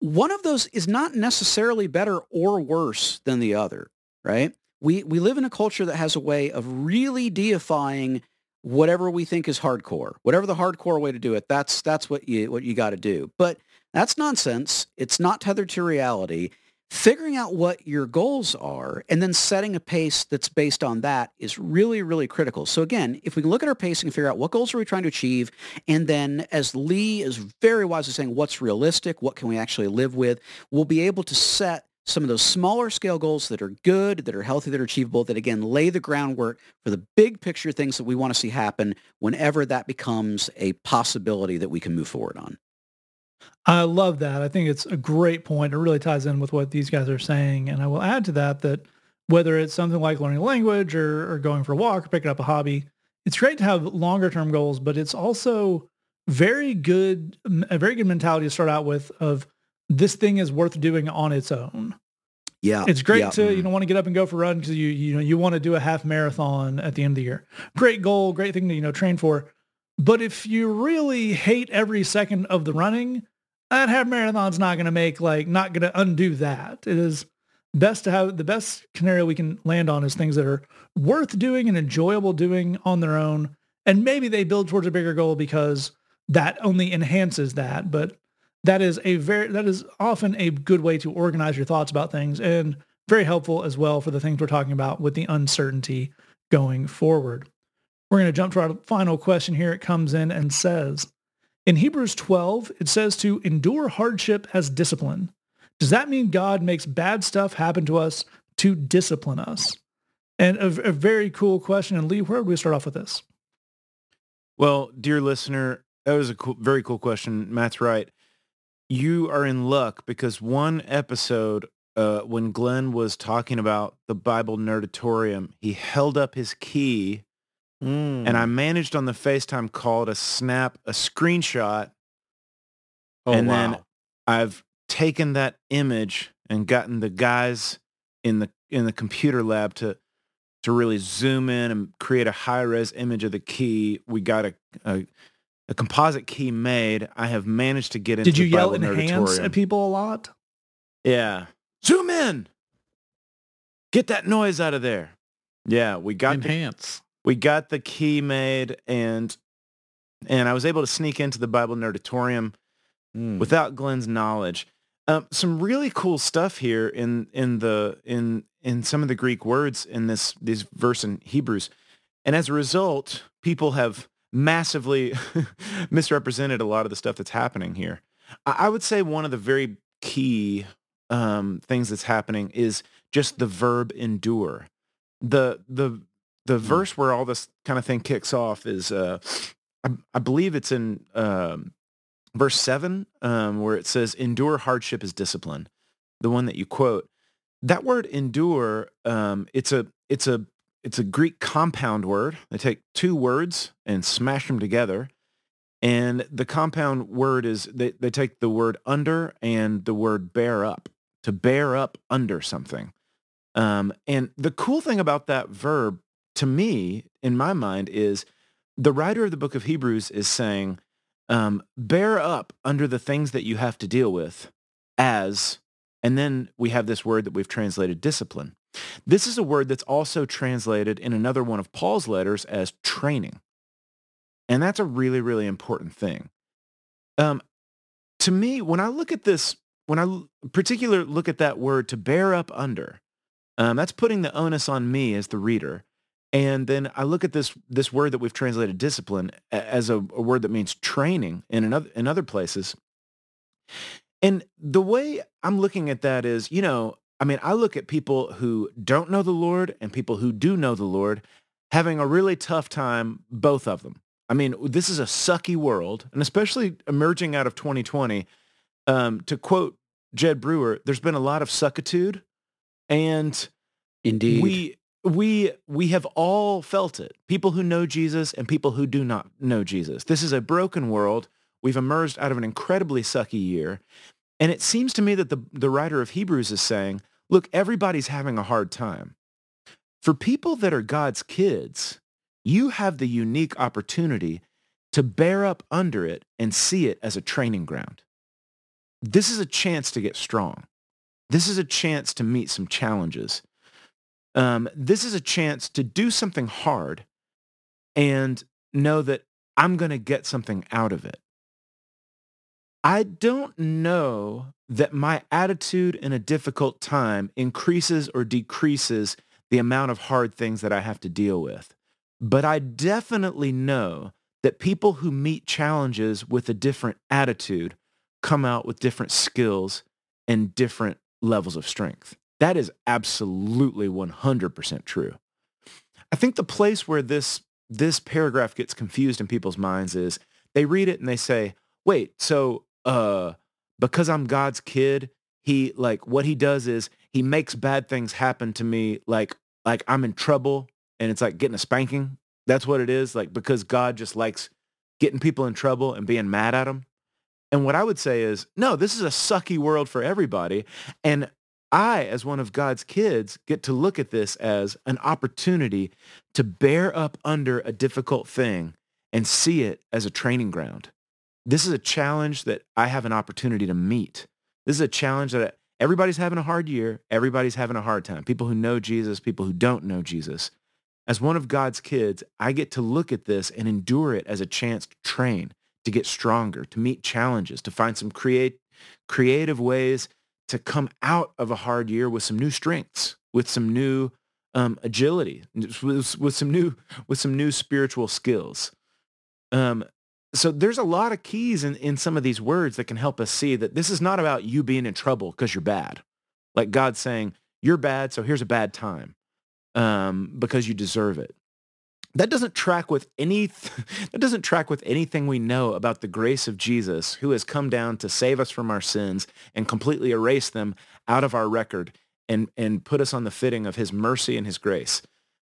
one of those is not necessarily better or worse than the other, right? We live in a culture that has a way of really deifying whatever we think is hardcore, whatever the hardcore way to do it, that's what you got to do. But that's nonsense. It's not tethered to reality. Figuring out what your goals are and then setting a pace that's based on that is really, really critical. So again, if we can look at our pacing and figure out what goals are we trying to achieve, and then as Lee is very wisely saying, what's realistic, what can we actually live with, we'll be able to set some of those smaller scale goals that are good, that are healthy, that are achievable, that again, lay the groundwork for the big picture things that we want to see happen whenever that becomes a possibility that we can move forward on. I love that. I think it's a great point. It really ties in with what these guys are saying. And I will add to that whether it's something like learning a language or going for a walk or picking up a hobby, it's great to have longer term goals, but it's also a very good mentality to start out with of, this thing is worth doing on its own. Yeah. It's great to, want to get up and go for a run because you want to do a half marathon at the end of the year. Great goal. Great thing to, train for. But if you really hate every second of the running, that half marathon's not going to undo that. It is best to have the best scenario we can land on is things that are worth doing and enjoyable doing on their own. And maybe they build towards a bigger goal because that only enhances that. But that is often a good way to organize your thoughts about things and very helpful as well for the things we're talking about with the uncertainty going forward. We're going to jump to our final question here. It comes in and says, in Hebrews 12, it says to endure hardship as discipline. Does that mean God makes bad stuff happen to us to discipline us? And a very cool question. And Lee, where would we start off with this? Well, dear listener, that was a very cool question. Matt's right. You are in luck because one episode when Glenn was talking about the Bible Nerdatorium, he held up his key, and I managed on the FaceTime call to snap a screenshot. Oh, and wow. Then I've taken that image and gotten the guys in the computer lab to really zoom in and create a high-res image of the key. We got a composite key made. I have managed to get into the Bible Nerdatorium. Did you yell "enhance" at people a lot? Yeah. Zoom in! Get that noise out of there. Yeah, we got enhance. We got the key made, and I was able to sneak into the Bible Nerdatorium without Glenn's knowledge. Some really cool stuff here in some of the Greek words in this verse in Hebrews, and as a result, people have massively misrepresented a lot of the stuff that's happening here. I would say one of the very key things that's happening is just the verb endure. The verse where all this kind of thing kicks off is, I believe it's in verse 7, where it says, endure hardship is discipline, the one that you quote. That word endure, it's a Greek compound word. They take two words and smash them together. And the compound word is, they take the word under and the word bear up, to bear up under something. And the cool thing about that verb, to me, in my mind, is the writer of the book of Hebrews is saying, bear up under the things that you have to deal with as, and then we have this word that we've translated discipline. This is a word that's also translated in another one of Paul's letters as training. And that's a really, really important thing. To me, when I look at this, when I particularly look at that word to bear up under, that's putting the onus on me as the reader. And then I look at this word that we've translated discipline as a word that means training in other places. And the way I'm looking at that is, you know, I mean, I look at people who don't know the Lord and people who do know the Lord having a really tough time, both of them. I mean, this is a sucky world, and especially emerging out of 2020, to quote Jed Brewer, there's been a lot of suckitude, and indeed, we have all felt it. People who know Jesus and people who do not know Jesus. This is a broken world. We've emerged out of an incredibly sucky year, and it seems to me that the writer of Hebrews is saying, look, everybody's having a hard time. For people that are God's kids, you have the unique opportunity to bear up under it and see it as a training ground. This is a chance to get strong. This is a chance to meet some challenges. This is a chance to do something hard and know that I'm going to get something out of it. I don't know that my attitude in a difficult time increases or decreases the amount of hard things that I have to deal with. But I definitely know that people who meet challenges with a different attitude come out with different skills and different levels of strength. That is absolutely 100% true. I think the place where this paragraph gets confused in people's minds is they read it and they say, wait, so because I'm God's kid, he like what he does is he makes bad things happen to me like I'm in trouble. And it's like getting a spanking. That's what it is. Like, because God just likes getting people in trouble and being mad at them. And what I would say is, no, this is a sucky world for everybody. And I, as one of God's kids, get to look at this as an opportunity to bear up under a difficult thing and see it as a training ground. This is a challenge that I have an opportunity to meet. This is a challenge that everybody's having a hard year. Everybody's having a hard time. People who know Jesus, people who don't know Jesus. As one of God's kids, I get to look at this and endure it as a chance to train, to get stronger, to meet challenges, to find some creative ways to come out of a hard year with some new strengths, with some new agility, with some new spiritual skills. So there's a lot of keys in some of these words that can help us see that this is not about you being in trouble because you're bad. Like God's saying, you're bad, so here's a bad time. Because you deserve it. That doesn't track with any. That doesn't track with anything we know about the grace of Jesus, who has come down to save us from our sins and completely erase them out of our record and put us on the footing of his mercy and his grace.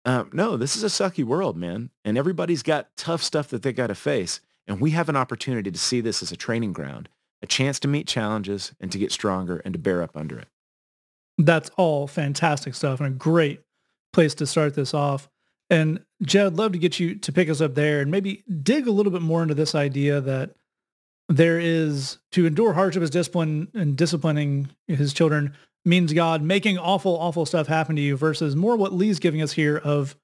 No, this is a sucky world, man. And everybody's got tough stuff that they got to face. And we have an opportunity to see this as a training ground, a chance to meet challenges and to get stronger and to bear up under it. That's all fantastic stuff and a great place to start this off. And Jed, I'd love to get you to pick us up there and maybe dig a little bit more into this idea that there is to endure hardship as discipline and disciplining his children means God making awful, awful stuff happen to you versus more what Lee's giving us here of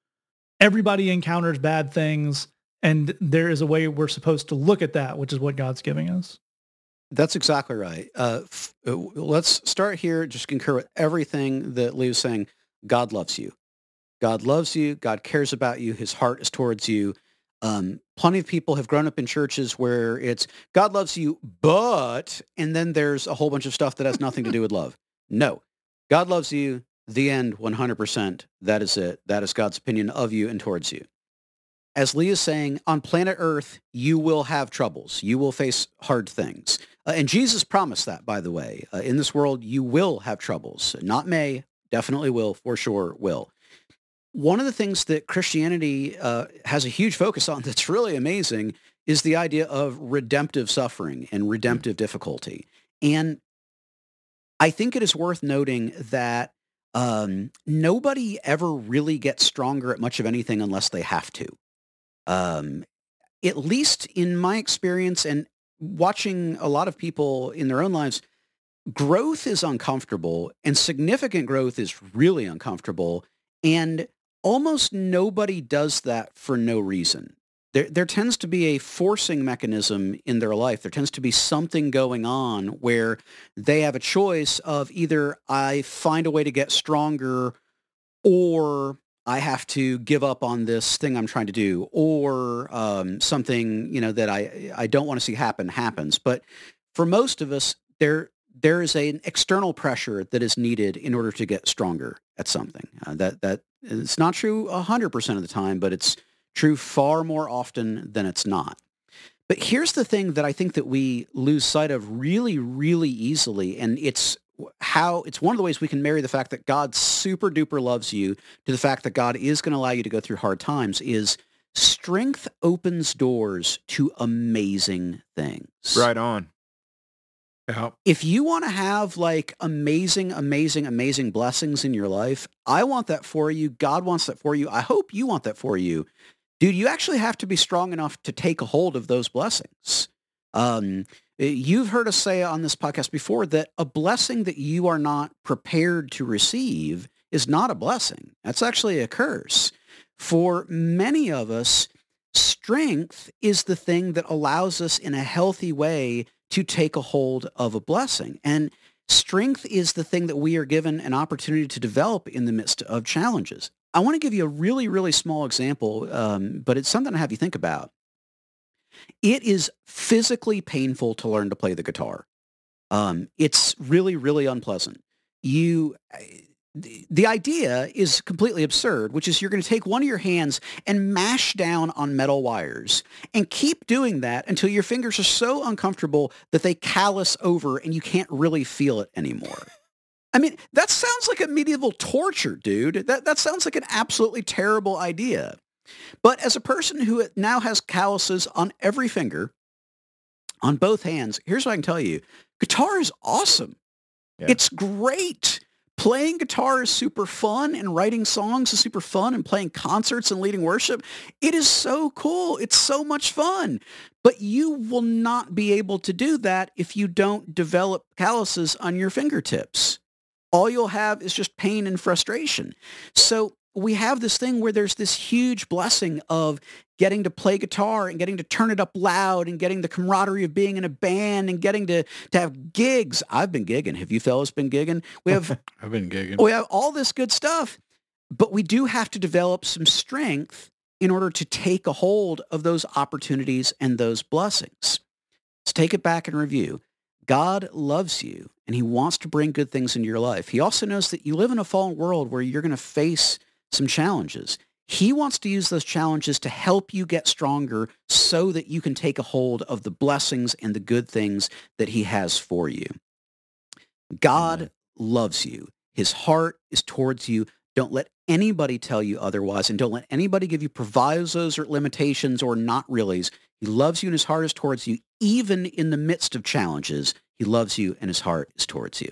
everybody encounters bad things and there is a way we're supposed to look at that, which is what God's giving us. That's exactly right. Let's start here. Just concur with everything that Lee was saying. God loves you. God loves you. God cares about you. His heart is towards you. Plenty of people have grown up in churches where it's God loves you, but, and then there's a whole bunch of stuff that has nothing to do with love. No, God loves you. The end, 100%. That is it. That is God's opinion of you and towards you. As Lee is saying, on planet Earth, you will have troubles. You will face hard things. And Jesus promised that, by the way. In this world, you will have troubles. Not may, definitely will, for sure will. One of the things that Christianity has a huge focus on that's really amazing is the idea of redemptive suffering and redemptive difficulty. And I think it is worth noting that nobody ever really gets stronger at much of anything unless they have to. At least in my experience and watching a lot of people in their own lives, growth is uncomfortable and significant growth is really uncomfortable. And almost nobody does that for no reason. There tends to be a forcing mechanism in their life. There tends to be something going on where they have a choice of either I find a way to get stronger or I have to give up on this thing I'm trying to do or something, you know, that I don't want to see happen happens. But for most of us, there is an external pressure that is needed in order to get stronger at something. That it's not true 100% of the time, but it's true far more often than it's not. But here's the thing that I think that we lose sight of really, really easily, and it's one of the ways we can marry the fact that God super duper loves you to the fact that God is going to allow you to go through hard times is strength opens doors to amazing things. Right on. If you want to have like amazing, amazing, amazing blessings in your life, I want that for you. God wants that for you. I hope you want that for you. Dude, you actually have to be strong enough to take a hold of those blessings. You've heard us say on this podcast before that a blessing that you are not prepared to receive is not a blessing. That's actually a curse. For many of us, strength is the thing that allows us in a healthy way to take a hold of a blessing. And strength is the thing that we are given an opportunity to develop in the midst of challenges. I want to give you a really, really small example, but it's something to have you think about. It is physically painful to learn to play the guitar. It's really, really unpleasant. The idea is completely absurd, which is you're going to take one of your hands and mash down on metal wires and keep doing that until your fingers are so uncomfortable that they callus over and you can't really feel it anymore. I mean, that sounds like a medieval torture, dude. That sounds like an absolutely terrible idea. But as a person who now has calluses on every finger, on both hands, here's what I can tell you. Guitar is awesome. Yeah. It's great. Playing guitar is super fun and writing songs is super fun and playing concerts and leading worship. It is so cool. It's so much fun. But you will not be able to do that if you don't develop calluses on your fingertips. All you'll have is just pain and frustration. So we have this thing where there's this huge blessing of getting to play guitar and getting to turn it up loud and getting the camaraderie of being in a band and getting to have gigs. I've been gigging. Have you fellas been gigging? I've been gigging. We have all this good stuff, but we do have to develop some strength in order to take a hold of those opportunities and those blessings. Let's take it back and review. God loves you and he wants to bring good things into your life. He also knows that you live in a fallen world where you're going to face some challenges. He wants to use those challenges to help you get stronger so that you can take a hold of the blessings and the good things that he has for you. God loves you. His heart is towards you. Don't let anybody tell you otherwise, and don't let anybody give you provisos or limitations or not reallys. He loves you and his heart is towards you. Even in the midst of challenges, he loves you and his heart is towards you.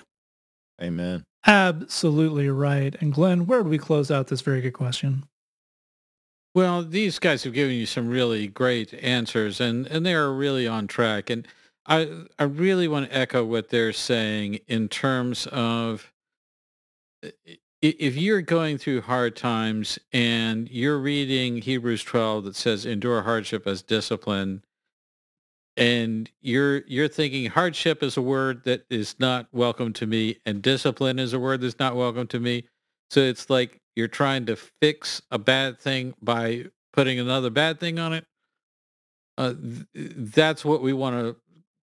Amen. Absolutely right. And Glenn, where do we close out this very good question? Well, these guys have given you some really great answers, and they are really on track. And I really want to echo what they're saying in terms of if you're going through hard times and you're reading Hebrews 12 that says endure hardship as discipline, and you're thinking hardship is a word that is not welcome to me and discipline is a word that's not welcome to me. So it's like you're trying to fix a bad thing by putting another bad thing on it. That's what we want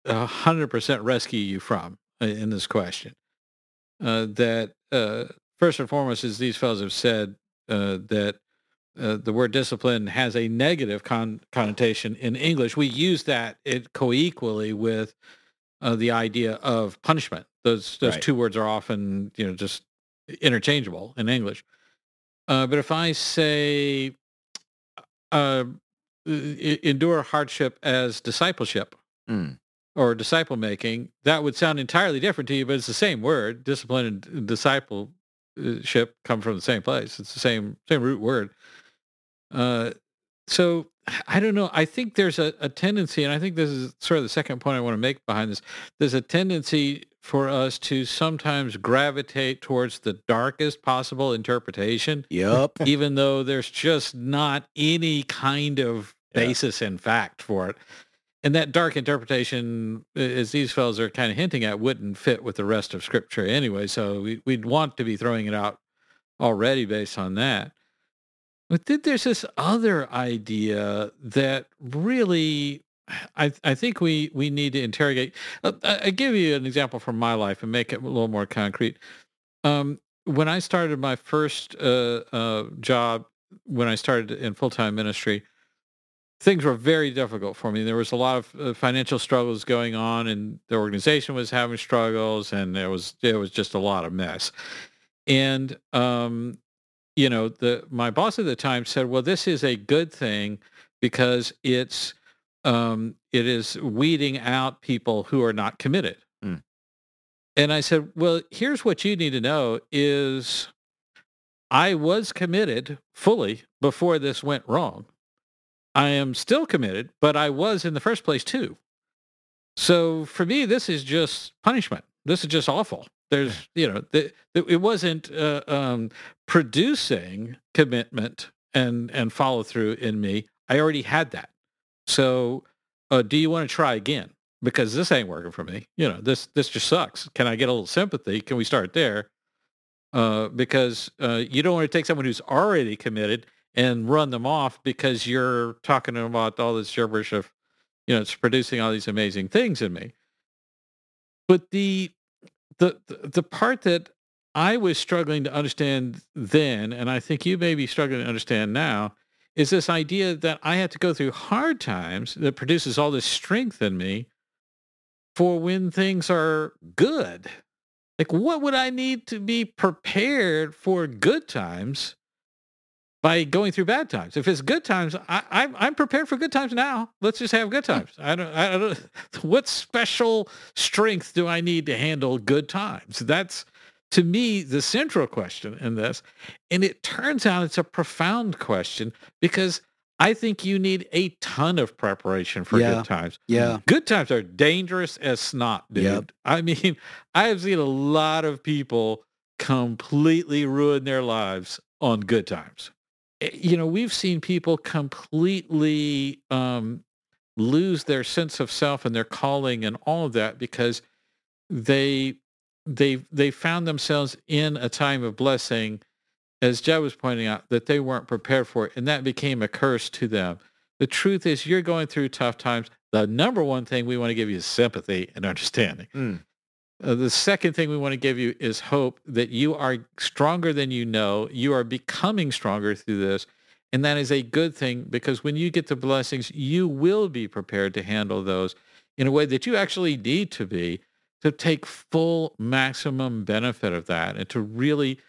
to 100% rescue you from in this question. First and foremost, as these fellows have said, that the word discipline has a negative connotation in English. We use that co-equally with the idea of punishment. Those two words are often just interchangeable in English. But if I say endure hardship as discipleship or disciple making, that would sound entirely different to you, but it's the same word. Discipline and discipleship come from the same place. It's the same root word. So I don't know. I think there's a tendency, and I think this is sort of the second point I want to make behind this. There's a tendency for us to sometimes gravitate towards the darkest possible interpretation. Yep. Even though there's just not any kind of basis in fact for it. And that dark interpretation, as these fellows are kind of hinting at, wouldn't fit with the rest of Scripture anyway. So we'd want to be throwing it out already based on that. But then there's this other idea that really, I think we need to interrogate. I'll give you an example from my life and make it a little more concrete. When I started my first job, when I started in full-time ministry, things were very difficult for me. There was a lot of financial struggles going on, and the organization was having struggles, and it was just a lot of mess. And my boss at the time said, "Well, this is a good thing because it is weeding out people who are not committed." Mm. And I said, "Well, here's what you need to know is I was committed fully before this went wrong. I am still committed, but I was in the first place too. So for me, this is just punishment. This is just awful. There's, it wasn't producing commitment and follow through in me. I already had that. So do you want to try again? Because this ain't working for me. This just sucks. Can I get a little sympathy? Can we start there? Because you don't want to take someone who's already committed and run them off because you're talking about all this gibberish of, it's producing all these amazing things in me." But the part that I was struggling to understand then, and I think you may be struggling to understand now, is this idea that I had to go through hard times that produces all this strength in me for when things are good. Like, what would I need to be prepared for good times by going through bad times? If it's good times, I'm prepared for good times now. Let's just have good times. I don't. What special strength do I need to handle good times? That's, to me, the central question in this. And it turns out it's a profound question because I think you need a ton of preparation for good times. Yeah. Good times are dangerous as snot, dude. Yep. I mean, I have seen a lot of people completely ruin their lives on good times. We've seen people completely lose their sense of self and their calling and all of that because they found themselves in a time of blessing, as Jed was pointing out, that they weren't prepared for it, and that became a curse to them. The truth is, you're going through tough times. The number one thing we want to give you is sympathy and understanding. Mm. The second thing we want to give you is hope that you are stronger than you know. You are becoming stronger through this. And that is a good thing, because when you get the blessings, you will be prepared to handle those in a way that you actually need to be, to take full maximum benefit of that, and to really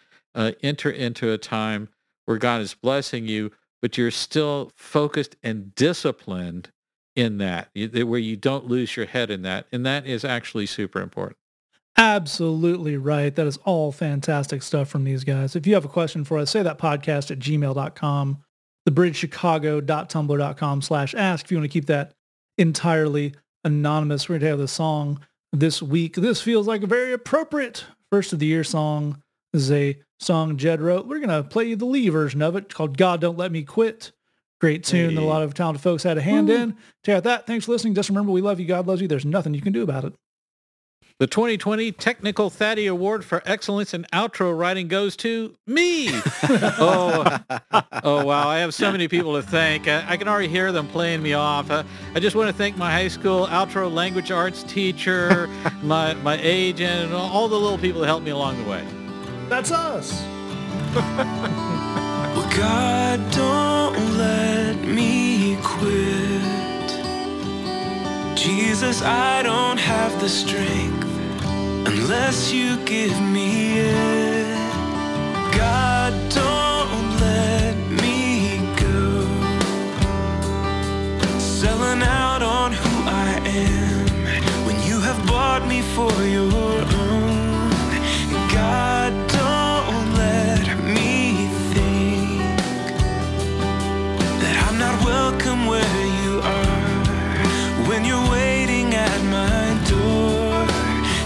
enter into a time where God is blessing you, but you're still focused and disciplined in that, where you don't lose your head in that. And that is actually super important. Absolutely right. That is all fantastic stuff from these guys. If you have a question for us, say that podcast at gmail.com, thebridgechicago.tumblr.com/ask. If you want to keep that entirely anonymous, we're going to have the song this week. This feels like a very appropriate first of the year song. This is a song Jed wrote. We're going to play you the Lee version of it, called God Don't Let Me Quit. Great tune. Hey. A lot of talented folks had a hand in. Check out that. Thanks for listening. Just remember, we love you. God loves you. There's nothing you can do about it. The 2020 Technical Thaddy Award for Excellence in Outro Writing goes to me. Oh, wow. I have so many people to thank. I can already hear them playing me off. I just want to thank my high school outro language arts teacher, my agent, and all the little people that helped me along the way. That's us. Well, God, don't let me quit. Jesus, I don't have the strength unless you give me it. God, don't let me go, selling out on who I am when you have bought me for your own. God, don't let me think that I'm not welcome where you are, when you're waiting at my door.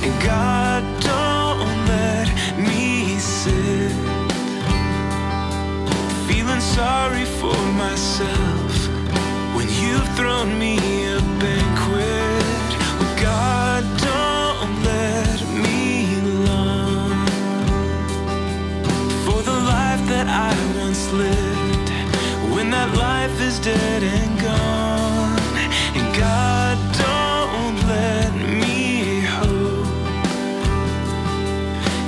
And God, don't let me sit feeling sorry for myself when you've thrown me a banquet. God, don't let me long for the life that I once lived, when that life is dead and gone. God, don't let me hope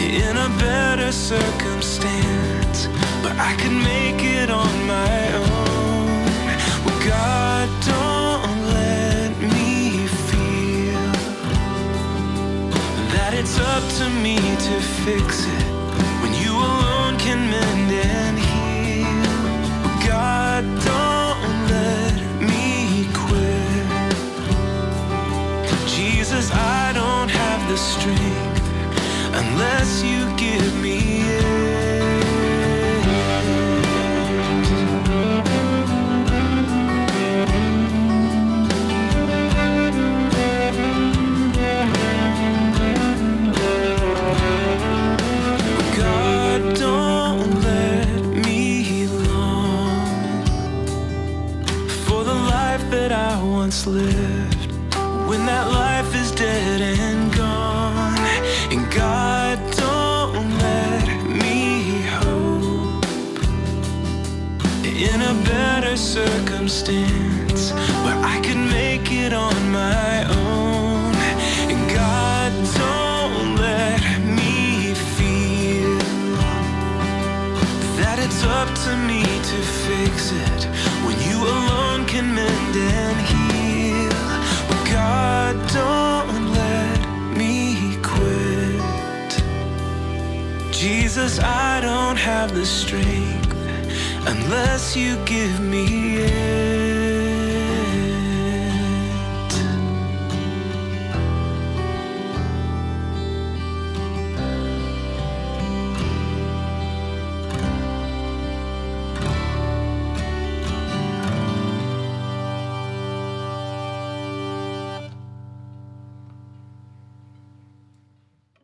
in a better circumstance, but I can make it on my own. Well, God, don't let me feel that it's up to me to fix it, when you alone can mend and heal. Well, God, don't let me quit. Jesus, I don't have the strength unless you give me it. God, don't let me long for the life that I once lived, when that life is dead and gone. And God, don't let me hope in a better circumstance, where I can make it on my own. And God, don't let me feel that it's up to me to fix it, when you alone can mend and heal. God, don't let me quit. Jesus, I don't have the strength unless you give me it.